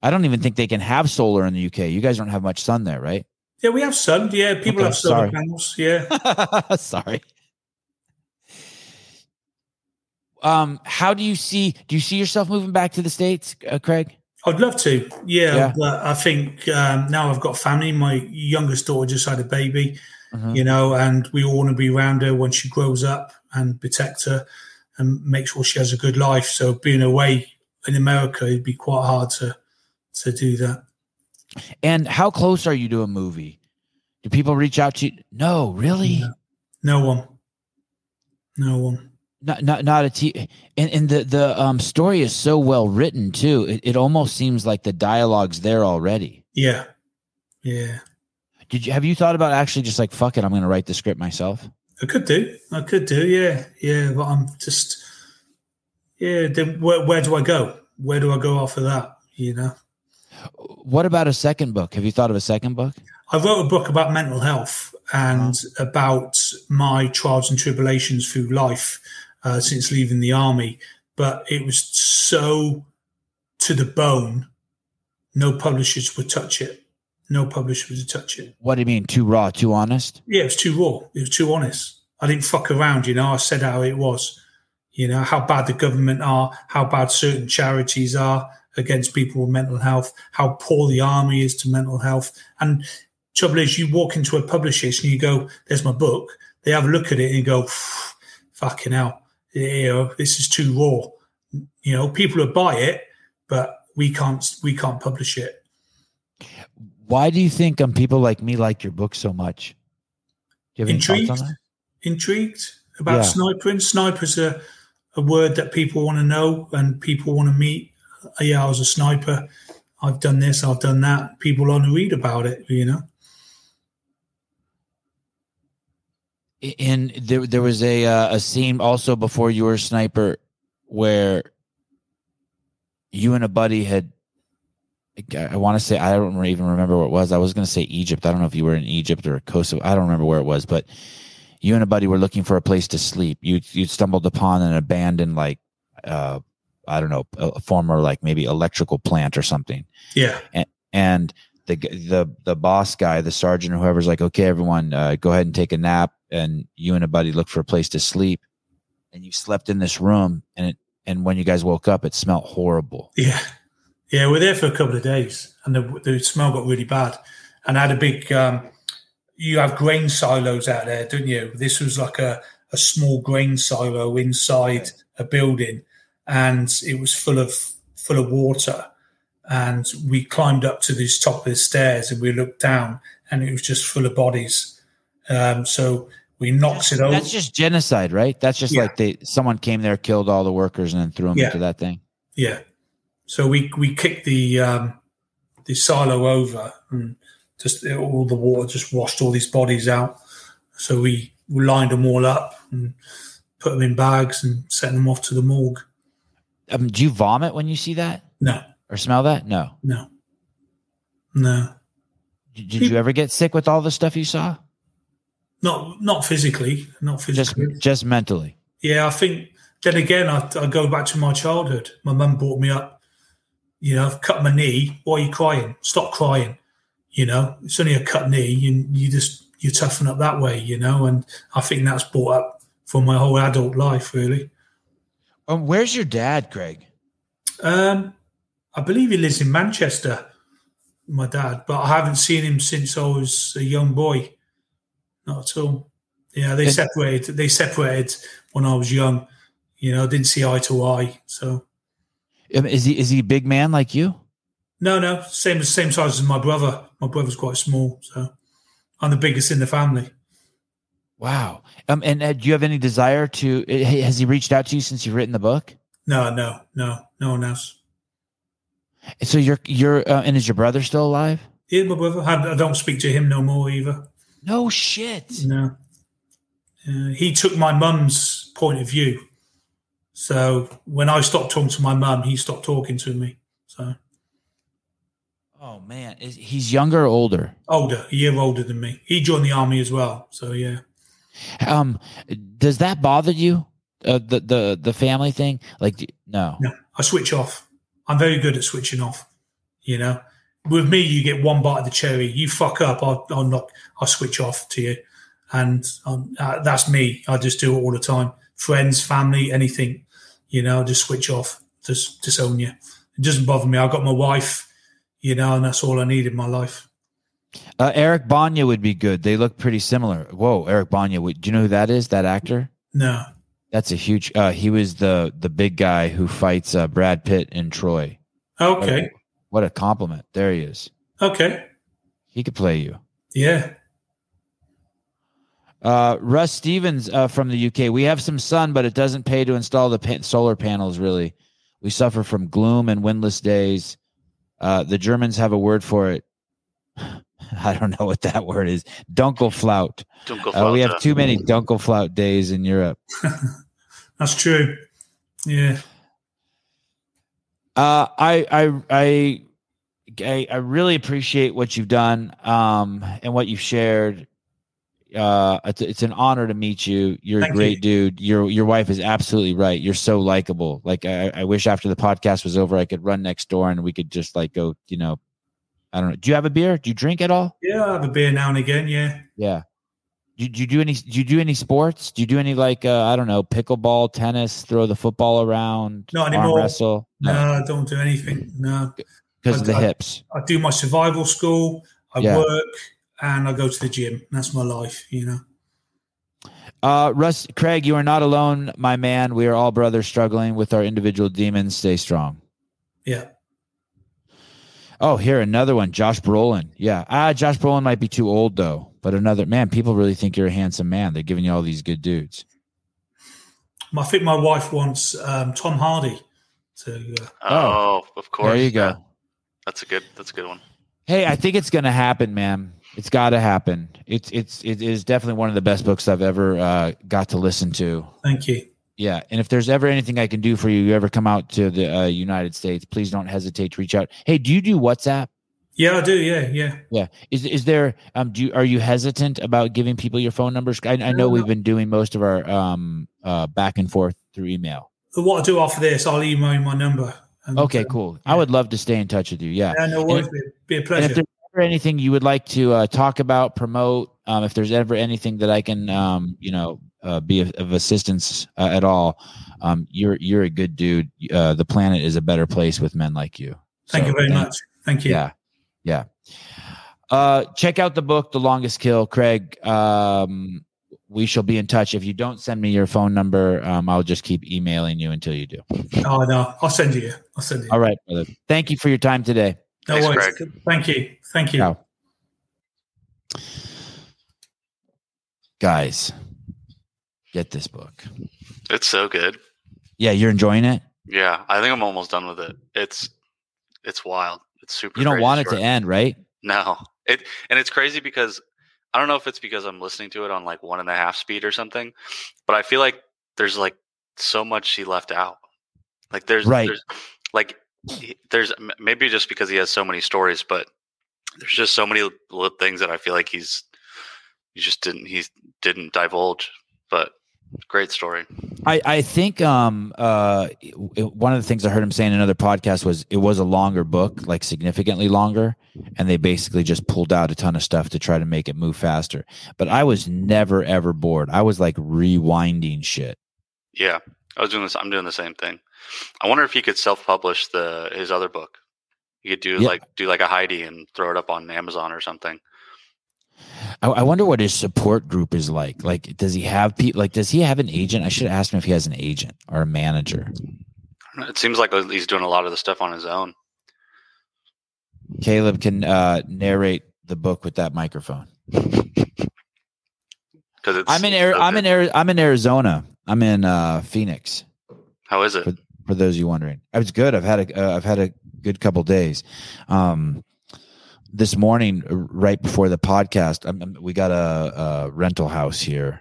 I don't even think they can have solar in the U K. You guys don't have much sun there, right? Yeah, we have sun. Yeah, people okay, have solar sorry. panels. Yeah. Sorry. Um, how do you see, do you see yourself moving back to the States, uh, Craig? I'd love to. Yeah. yeah. But I think, um, now I've got family. My youngest daughter just had a baby, mm-hmm. you know, and we all want to be around her when she grows up and protect her and make sure she has a good life. So being away in America, it'd be quite hard to, to do that. And how close are you to a movie? Do people reach out to you? No, really? No, no one. No one. Not, not, not a t- and, and the, the um, story is so well written too. It, it almost seems like the dialogue's there already. Yeah. Yeah. Did you, have you thought about actually just like, fuck it, I'm going to write the script myself? I could do. I could do. Yeah. Yeah. But I'm just, yeah. Then where, where do I go? Where do I go off of that? You know? What about a second book? Have you thought of a second book? I wrote a book about mental health and oh. about my trials and tribulations through life uh, since leaving the army, but it was so to the bone, no publishers would touch it. No publishers would touch it. What do you mean, too raw, too honest? Yeah, it was too raw. It was too honest. I didn't fuck around, you know. I said how it was, you know, how bad the government are, how bad certain charities are against people with mental health, how poor the army is to mental health. And trouble is, you walk into a publisher's and you go, there's my book. They have a look at it and you go, fucking hell, you know, this is too raw. You know, people will buy it, but we can't, we can't publish it. Why do you think um, people like me like your book so much? Do you have Intrigued? Any thoughts on that? Intrigued about yeah. snipering. Sniper's a, a word that people want to know and people want to meet. Yeah, I was a sniper. I've done this. I've done that. People want to read about it, you know. And there, there was a uh, a scene also before you were a sniper where you and a buddy had. I want to say I don't even remember where it was. I was going to say Egypt. I don't know if you were in Egypt or Kosovo. I don't remember where it was, but you and a buddy were looking for a place to sleep. You you stumbled upon an abandoned like. Uh, I don't know, a former, like maybe electrical plant or something. Yeah. And, and the, the, the boss guy, the sergeant or whoever's like, okay, everyone uh, go ahead and take a nap. And you and a buddy look for a place to sleep and you slept in this room. And it, and when you guys woke up, it smelled horrible. Yeah. Yeah. We were there for a couple of days and the, the smell got really bad. And I had a big, um, you have grain silos out there, don't you? This was like a, a small grain silo inside a building. And it was full of full of water. And we climbed up to this top of the stairs and we looked down and it was just full of bodies. Um, so we knocked that's, it over. That's just genocide, right? That's just yeah. like they someone came there, killed all the workers and then threw them yeah. into that thing. Yeah. So we, we kicked the um, the silo over and just all the water just washed all these bodies out. So we lined them all up and put them in bags and sent them off to the morgue. Um, do you vomit when you see that? No. Or smell that? No. No. No. Did, did you ever get sick with all the stuff you saw? Not, not physically, not physically. Just, just mentally. Yeah, I think. Then again, I, I go back to my childhood. My mum brought me up. You know, I've cut my knee. Why are you crying? Stop crying. You know, it's only a cut knee, and you just you toughen up that way. You know, and I think that's brought up for my whole adult life, really. Um, where's your dad, Craig? Um, I believe he lives in Manchester, my dad, but I haven't seen him since I was a young boy. Not at all. Yeah, they separated. They separated when I was young. You know, I didn't see eye to eye. So, is he is he a big man like you? No, no, same same size as my brother. My brother's quite small, so I'm the biggest in the family. Wow. Um, and uh, do you have any desire to? Has he reached out to you since you've written the book? No, no, no, no one else. So you're you're uh, and is your brother still alive? Yeah, my brother. I, I don't speak to him no more either. No shit. No. Uh, he took my mum's point of view. So when I stopped talking to my mum, he stopped talking to me. So. Oh, man. Is, he's younger or older? Older. A year older than me. He joined the army as well. So, yeah. Um, does that bother you? Uh, the, the, the family thing? Like, no. No. I switch off. I'm very good at switching off, you know. With me, you get one bite of the cherry. You fuck up, I'll, I'll knock. I'll switch off to you, and um, uh, that's me. I just do it all the time. Friends, family, anything, you know, just switch off, just disown you. It doesn't bother me. I got my wife, you know, and that's all I need in my life. Uh, Eric Bana would be good. They look pretty similar. Whoa, Eric Bana. Do you know who that is? That actor? No. That's a huge. Uh, he was the the big guy who fights uh, Brad Pitt in Troy. Okay. Like, what a compliment. There he is. Okay. He could play you. Yeah. Uh, Russ Stevens uh, from the U K. We have some sun, but it doesn't pay to install the pa- solar panels, really. We suffer from gloom and windless days. Uh, the Germans have a word for it. I don't know what that word is. Dunkelflaut. Dunkelflaut. Uh, we have too many Dunkelflaut days in Europe. That's true. Yeah. Uh, I, I, I, I, I really appreciate what you've done, um, and what you've shared. Uh, it's, it's an honor to meet you. You're Thank a great you. dude. Your, your wife is absolutely right. You're so likable. Like, I, I wish after the podcast was over, I could run next door and we could just like go, you know, I don't know. Do you have a beer? Do you drink at all? Yeah. I have a beer now and again. Yeah. Yeah. Do, do you do any, do you do any sports? Do you do any like, uh, I don't know, pickleball, tennis, throw the football around? Not anymore. Arm wrestle? No, no, I don't do anything. No. Because of the I, hips. I do my survival school. I yeah. work and I go to the gym. That's my life, you know. Uh, Russ, Craig, you are not alone, my man. We are all brothers struggling with our individual demons. Stay strong. Yeah. Oh, here, another one. Josh Brolin. Yeah. Ah, Josh Brolin might be too old, though. But another man, people really think you're a handsome man. They're giving you all these good dudes. I think my wife wants um, Tom Hardy. To, uh, oh, of course. There you go. Yeah. That's a good. That's a good one. Hey, I think it's going to happen, man. It's got to happen. It's it's it is definitely one of the best books I've ever uh, got to listen to. Thank you. Yeah, and if there's ever anything I can do for you, you ever come out to the uh, United States, please don't hesitate to reach out. Hey, do you do WhatsApp? Yeah, I do. Yeah, yeah, yeah. Is is there? Um, do you, are you hesitant about giving people your phone numbers? I, I know we've been doing most of our um uh back and forth through email. What I do after this, I'll email you my number. And, okay, cool. Uh, I would love to stay in touch with you. Yeah, yeah, no worries. It'd be a pleasure. If there's ever anything you would like to uh, talk about, promote, um, if there's ever anything that I can, um, you know, uh, be of, of assistance uh, at all, um, you're you're a good dude. Uh, the planet is a better place with men like you. Thank so, you very thank, much. Thank you. Yeah. Yeah. Uh, check out the book, The Longest Kill. Craig, um, we shall be in touch. If you don't send me your phone number, um, I'll just keep emailing you until you do. Oh, no. I'll send you. I'll send you. All right, brother. Thank you for your time today. No Thanks, worries. Craig. Thank you. Thank you. Now, guys, get this book. It's so good. Yeah. You're enjoying it? Yeah. I think I'm almost done with it. It's, it's wild. It's super you don't want it story. To end, right? No. It and it's crazy because I don't know if it's because I'm listening to it on like one and a half speed or something, but I feel like there's like so much she left out. Like there's, right. there's like there's maybe just because he has so many stories, but there's just so many little things that I feel like he's, he just didn't, he didn't divulge, but great story. I, I think um uh it, one of the things I heard him say in another podcast was it was a longer book, like significantly longer, and they basically just pulled out a ton of stuff to try to make it move faster. But I was never ever bored. I was like rewinding shit. Yeah, I was doing this. I'm doing the same thing. I wonder if he could self-publish the his other book. He could do yeah. like do like a Heidi and throw it up on Amazon or something. I, I wonder what his support group is like. Like, does he have people? Like, does he have an agent? I should ask him if he has an agent or a manager. It seems like he's doing a lot of the stuff on his own. Caleb can uh, narrate the book with that microphone. Because I'm in Ari- I'm in Ari- I'm in Arizona. I'm in uh, Phoenix. How is it? For, for those of you wondering, I was good. I've had a uh, I've had a good couple days. Um, this morning, right before the podcast, I'm, we got a, a rental house here,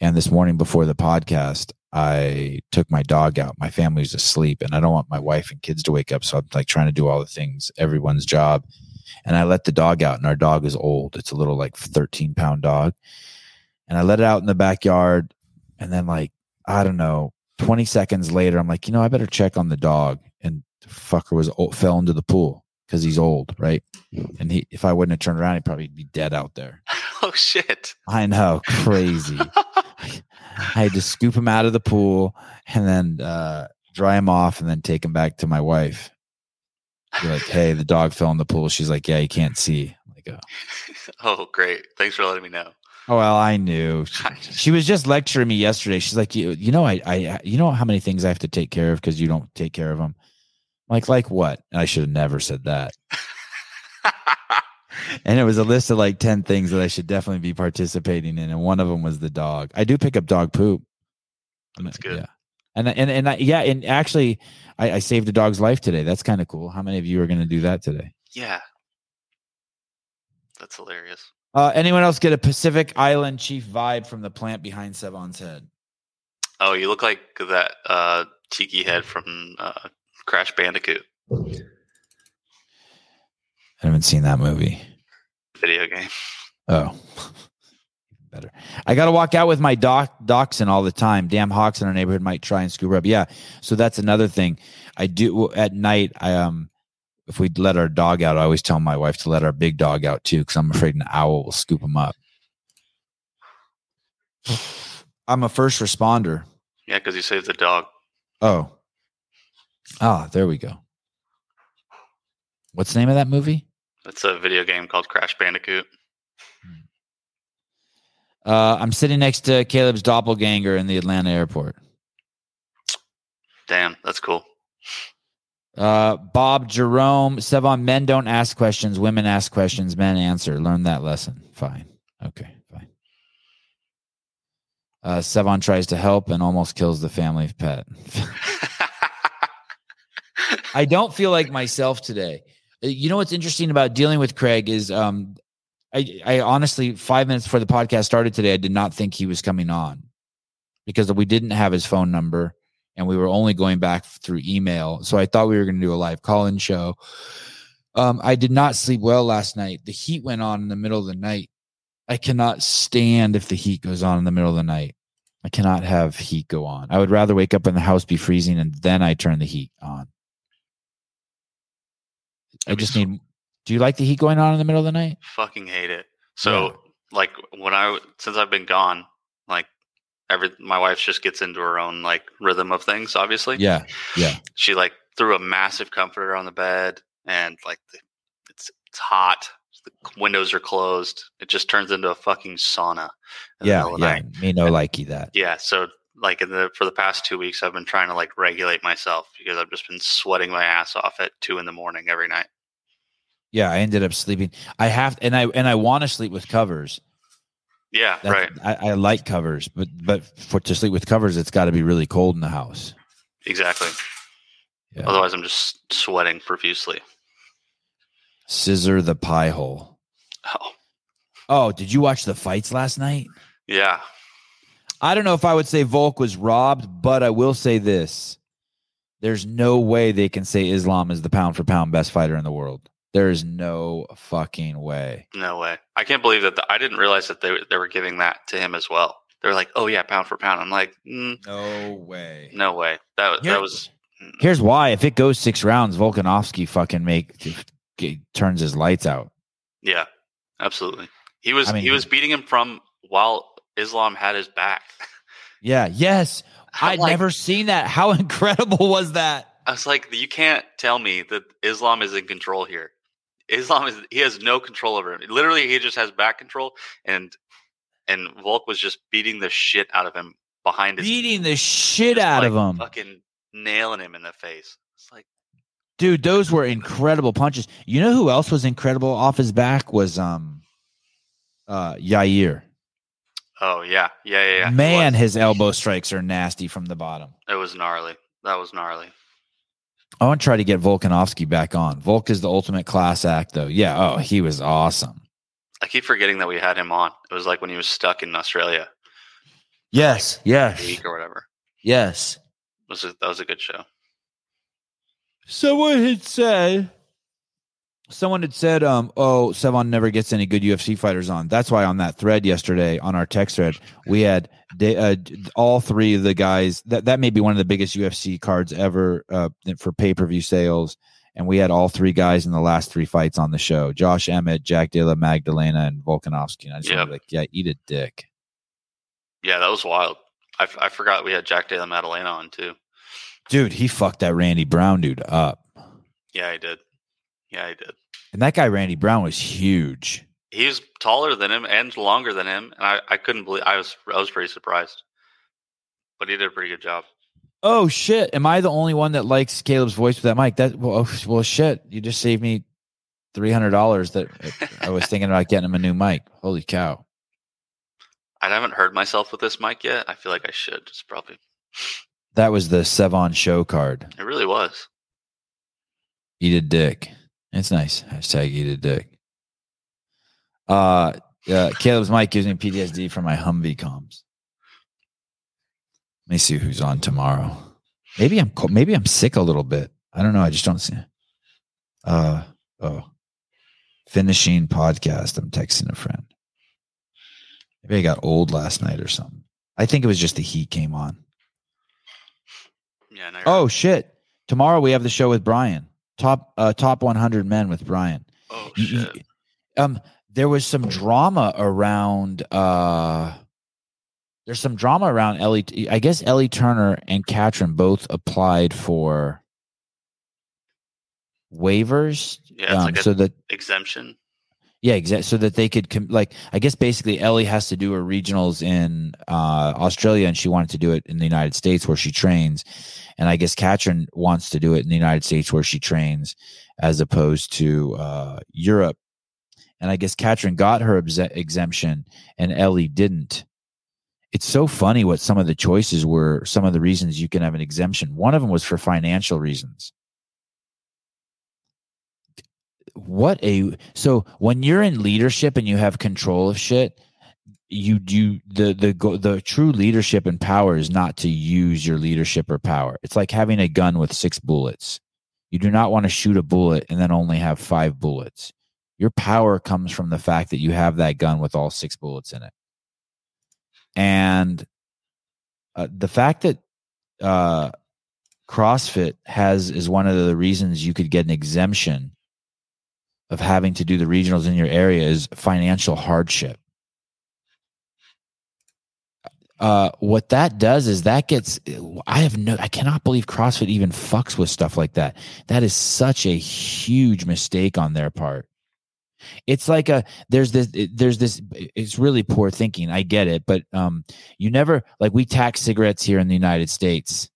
and this morning before the podcast, I took my dog out. My family's asleep, and I don't want my wife and kids to wake up, so I'm like trying to do all the things, everyone's job, and I let the dog out. And our dog is old; it's a little like thirteen pound dog, and I let it out in the backyard. And then like, I don't know, twenty seconds later, I'm like, you know, I better check on the dog. And the fucker was old, fell into the pool because he's old, right? And he, if I wouldn't have turned around, he'd probably be dead out there. Oh, shit. I know. Crazy. I had to scoop him out of the pool and then uh, dry him off and then take him back to my wife. You're like, hey, the dog fell in the pool. She's like, yeah, you can't see. I'm like, oh. oh, great. Thanks for letting me know. Oh, well, I knew. She, she was just lecturing me yesterday. She's like, you, you know, I, I, you know how many things I have to take care of because you don't take care of them. I'm like, like what? And I should have never said that. And it was a list of like ten things that I should definitely be participating in, and one of them was the dog. I do pick up dog poop. That's good. Yeah. And and and I, yeah, and actually, I, I saved a dog's life today. That's kind of cool. How many of you are going to do that today? Yeah, that's hilarious. Uh, anyone else get a Pacific Island Chief vibe from the plant behind Sevon's head? Oh, you look like that uh, tiki head from uh, Crash Bandicoot. I haven't seen that movie. Video game. Oh. Better. I got to walk out with my doc, dachshund all the time. Damn hawks in our neighborhood might try and scoop her up. Yeah, so that's another thing. I do at night, I um. If we let our dog out, I always tell my wife to let our big dog out too, because I'm afraid an owl will scoop him up. I'm a first responder. Yeah, because you saved the dog. Oh. Ah, there we go. What's the name of that movie? It's a video game called Crash Bandicoot. Uh, I'm sitting next to Caleb's doppelganger in the Atlanta airport. Damn, that's cool. Uh, Bob Jerome, Sevon, men don't ask questions. Women ask questions. Men answer. Learn that lesson. Fine. Okay. Fine. Uh, Sevon tries to help and almost kills the family pet. I don't feel like myself today. You know, what's interesting about dealing with Craig is, um, I, I honestly, five minutes before the podcast started today, I did not think he was coming on because we didn't have his phone number. And we were only going back through email. So I thought we were going to do a live call-in show. Um, I did not sleep well last night. The heat went on in the middle of the night. I cannot stand if the heat goes on in the middle of the night. I cannot have heat go on. I would rather wake up and the house be freezing and then I turn the heat on. I just need... Do you like the heat going on in the middle of the night? Fucking hate it. So, yeah. like, when I... Since I've been gone, like, Every, my wife just gets into her own like rhythm of things, obviously. Yeah, yeah. She like threw a massive comforter on the bed, and like it's it's hot. The windows are closed. It just turns into a fucking sauna. Yeah, yeah. Me no likey that. Yeah. So like in the for the past two weeks, I've been trying to like regulate myself because I've just been sweating my ass off at two in the morning every night. Yeah, I ended up sleeping. I have, and I and I want to sleep with covers. Yeah, that's, right. I, I like covers, but but for to sleep with covers, it's got to be really cold in the house. Exactly. Yeah. Otherwise, I'm just sweating profusely. Scissor the pie hole. Oh. Oh, did you watch the fights last night? Yeah. I don't know if I would say Volk was robbed, but I will say this. There's no way they can say Islam is the pound for pound best fighter in the world. There is no fucking way. No way. I can't believe that. The, I didn't realize that they, they were giving that to him as well. They were like, oh, yeah, pound for pound. I'm like, mm, no way. No way. That was. Here, that was mm. Here's why. If it goes six rounds, Volkanovski fucking make g- turns his lights out. Yeah, absolutely. He was I mean, he was beating him from while Islam had his back. Yeah, yes. I'd like, never seen that. How incredible was that? I was like, you can't tell me that Islam is in control here. Islam is he has no control over him. Literally, he just has back control, and and Volk was just beating the shit out of him behind his beating the shit out like of him, fucking nailing him in the face. It's like, dude, those were incredible punches. You know who else was incredible off his back was um, uh, Yair. Oh yeah, yeah, yeah. yeah. Man, his elbow strikes are nasty from the bottom. It was gnarly. That was gnarly. I want to try to get Volkanovski back on. Volk is the ultimate class act, though. Yeah. Oh, he was awesome. I keep forgetting that we had him on. It was like when he was stuck in Australia. Yes. Like, yes. A week or whatever. Yes. It was a, that was a good show. Someone had said. Someone had said, um, "Oh, Sevon never gets any good U F C fighters on." That's why on that thread yesterday, on our text thread, we had de- uh, all three of the guys. That that may be one of the biggest U F C cards ever uh, for pay per view sales, and we had all three guys in the last three fights on the show: Josh Emmett, Jack Della Magdalena, and Volkanovski. And I just yep. like, yeah, eat a dick. Yeah, that was wild. I, f- I forgot we had Jack Della Magdalena on too. Dude, he fucked that Randy Brown dude up. Yeah, he did. Yeah, he did. And that guy, Randy Brown, was huge. He was taller than him and longer than him. And I, I couldn't believe I was I was pretty surprised. But he did a pretty good job. Oh, shit. Am I the only one that likes Caleb's voice with that mic? That well, well shit. You just saved me three hundred dollars that I was thinking about getting him a new mic. Holy cow. I haven't heard myself with this mic yet. I feel like I should. It's probably. That was the Sevon show card. It really was. Eat a dick. It's nice. Hashtag eat a dick. Uh, uh, Caleb's mic gives me P T S D for my Humvee comms. Let me see who's on tomorrow. Maybe I'm cold. Maybe I'm sick a little bit. I don't know. I just don't see it. Uh, oh. Finishing podcast. I'm texting a friend. Maybe I got old last night or something. I think it was just the heat came on. Yeah. No, oh, right. Shit. Tomorrow we have the show with Brian. Top uh, top one hundred men with Brian. Oh shit! Um, there was some drama around. Uh, there's some drama around Ellie. I guess Ellie Turner and Katrin both applied for waivers. Yeah, it's um, like so that exemption. Yeah, exactly. So that they could com- like I guess basically Ellie has to do her regionals in uh, Australia, and she wanted to do it in the United States where she trains. And I guess Katrin wants to do it in the United States where she trains as opposed to uh, Europe. And I guess Katrin got her ex- exemption and Ellie didn't. It's so funny what some of the choices were, some of the reasons you can have an exemption. One of them was for financial reasons. What a so when you're in leadership and you have control of shit, you do the, the, the true leadership and power is not to use your leadership or power. It's like having a gun with six bullets. You do not want to shoot a bullet and then only have five bullets. Your power comes from the fact that you have that gun with all six bullets in it. And uh, the fact that uh, CrossFit has is one of the reasons you could get an exemption of having to do the regionals in your area is financial hardship. Uh, what that does is that gets, I have no, I cannot believe CrossFit even fucks with stuff like that. That is such a huge mistake on their part. It's like a, there's this, there's this, it's really poor thinking. I get it, but um, you never, like we tax cigarettes here in the United States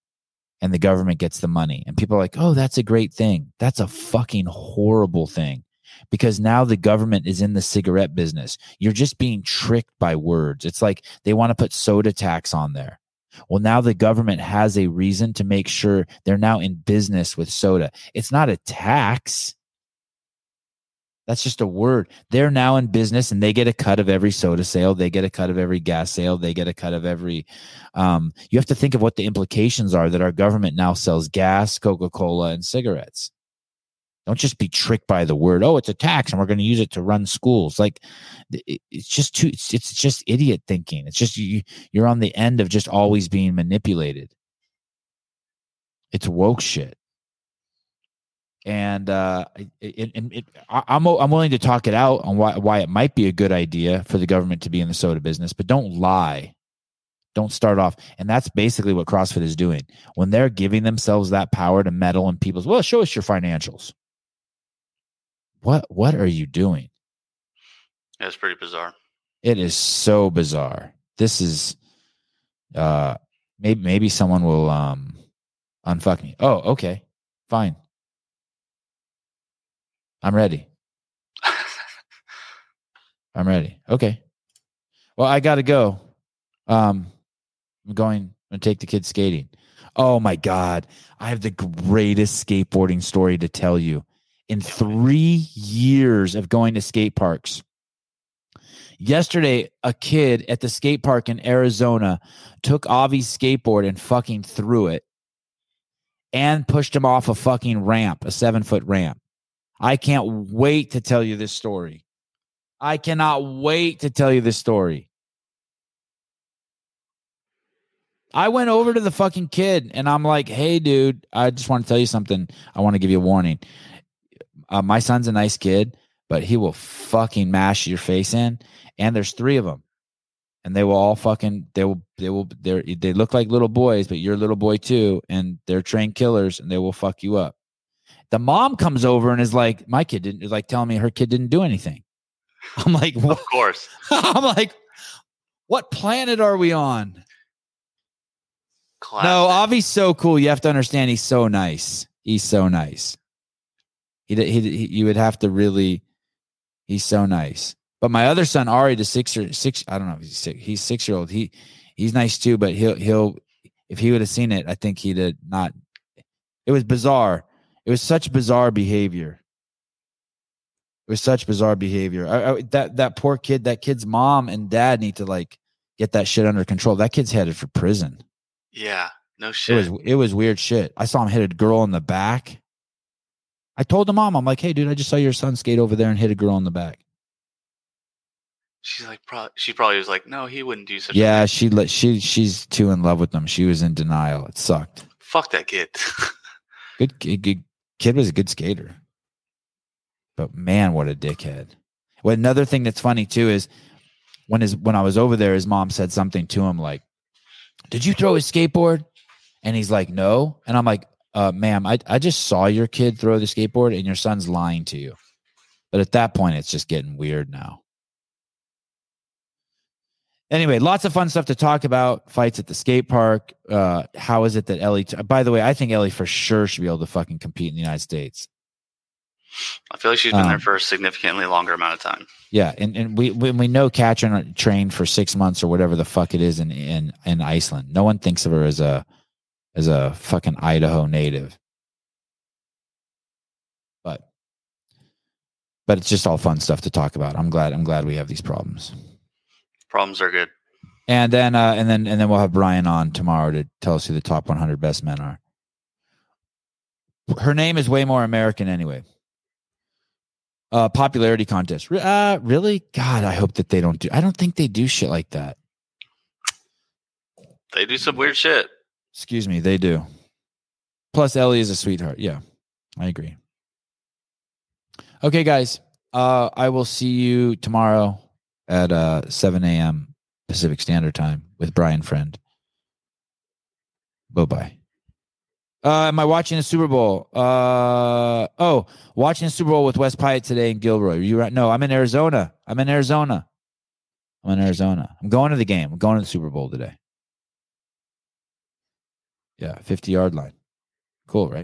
and the government gets the money and people are like, oh, that's a great thing. That's a fucking horrible thing. Because now the government is in the cigarette business. You're just being tricked by words. It's like they want to put soda tax on there. Well, now the government has a reason to make sure they're now in business with soda. It's not a tax. That's just a word. They're now in business and they get a cut of every soda sale. They get a cut of every gas sale. They get a cut of every, um, you have to think of what the implications are that our government now sells gas, Coca-Cola, and cigarettes. Don't just be tricked by the word. Oh, it's a tax and we're going to use it to run schools. Like it's just too, it's, it's just idiot thinking. It's just, you, you're on the end of just always being manipulated. It's woke shit. And uh, it, it, it, I'm I'm willing to talk it out on why why it might be a good idea for the government to be in the soda business, but don't lie, don't start off. And that's basically what CrossFit is doing when they're giving themselves that power to meddle in people's. Well, show us your financials. What what are you doing? That's pretty bizarre. It is so bizarre. This is uh maybe maybe someone will um unfuck me. Oh, okay, fine. I'm ready. I'm ready. Okay. Well, I got to go. Um, I'm going to take the kids skating. Oh, my God. I have the greatest skateboarding story to tell you. In three years of going to skate parks. Yesterday, a kid at the skate park in Arizona took Avi's skateboard and fucking threw it and pushed him off a fucking ramp, a seven-foot ramp. I can't wait to tell you this story. I cannot wait to tell you this story. I went over to the fucking kid and I'm like, hey, dude, I just want to tell you something. I want to give you a warning. Uh, my son's a nice kid, but he will fucking mash your face in. And there's three of them. And they will all fucking, they will, they will, they they look like little boys, but you're a little boy too. And they're trained killers and they will fuck you up. The mom comes over and is like, my kid didn't, like telling me her kid didn't do anything. I'm like, what? Of course. I'm like, what planet are we on? Classic. No, Avi's so cool. You have to understand. He's so nice. He's so nice. He, he, he you would have to really, he's so nice. But my other son, Ari, the six or six, I don't know if he's six, he's six year old. He, he's nice too, but he'll, he'll, if he would have seen it, I think he'd have not, it was bizarre. It was such bizarre behavior. It was such bizarre behavior. I, I, that that poor kid, that kid's mom and dad need to like get that shit under control. That kid's headed for prison. Yeah, no shit. It was, it was weird shit. I saw him hit a girl in the back. I told the mom, I'm like, hey, dude, I just saw your son skate over there and hit a girl in the back. She's like, pro- she probably was like, no, he wouldn't do such. Yeah, a she let she she's too in love with him. She was in denial. It sucked. Fuck that kid. Good kid. Good. Kid was a good skater, but man, what a dickhead. Well, another thing that's funny too is when his, when I was over there, his mom said something to him like, did you throw his skateboard? And he's like, no. And I'm like, uh, ma'am, I, I just saw your kid throw the skateboard and your son's lying to you. But at that point, it's just getting weird now. Anyway, lots of fun stuff to talk about. Fights at the skate park. Uh, how is it that Ellie... T- By the way, I think Ellie for sure should be able to fucking compete in the United States. I feel like she's been um, there for a significantly longer amount of time. Yeah, and, and we when we know Katrin trained for six months or whatever the fuck it is in, in, in Iceland. No one thinks of her as a as a fucking Idaho native. But but it's just all fun stuff to talk about. I'm glad I'm glad we have these problems. Problems are good. And then, uh, and then, and then we'll have Brian on tomorrow to tell us who the top one hundred best men are. Her name is way more American anyway. Uh, popularity contest. Uh, really? God, I hope that they don't do, I don't think they do shit like that. They do some weird shit. Excuse me. They do. Plus Ellie is a sweetheart. Yeah, I agree. Okay, guys. Uh, I will see you tomorrow at uh, seven a.m. Pacific Standard Time with Brian Friend. Bye-bye. Uh, am I watching the Super Bowl? Uh, oh, watching the Super Bowl with Wes Pyatt today in Gilroy. Are you right? No, I'm in Arizona. I'm in Arizona. I'm in Arizona. I'm going to the game. I'm going to the Super Bowl today. Yeah, fifty-yard line. Cool, right?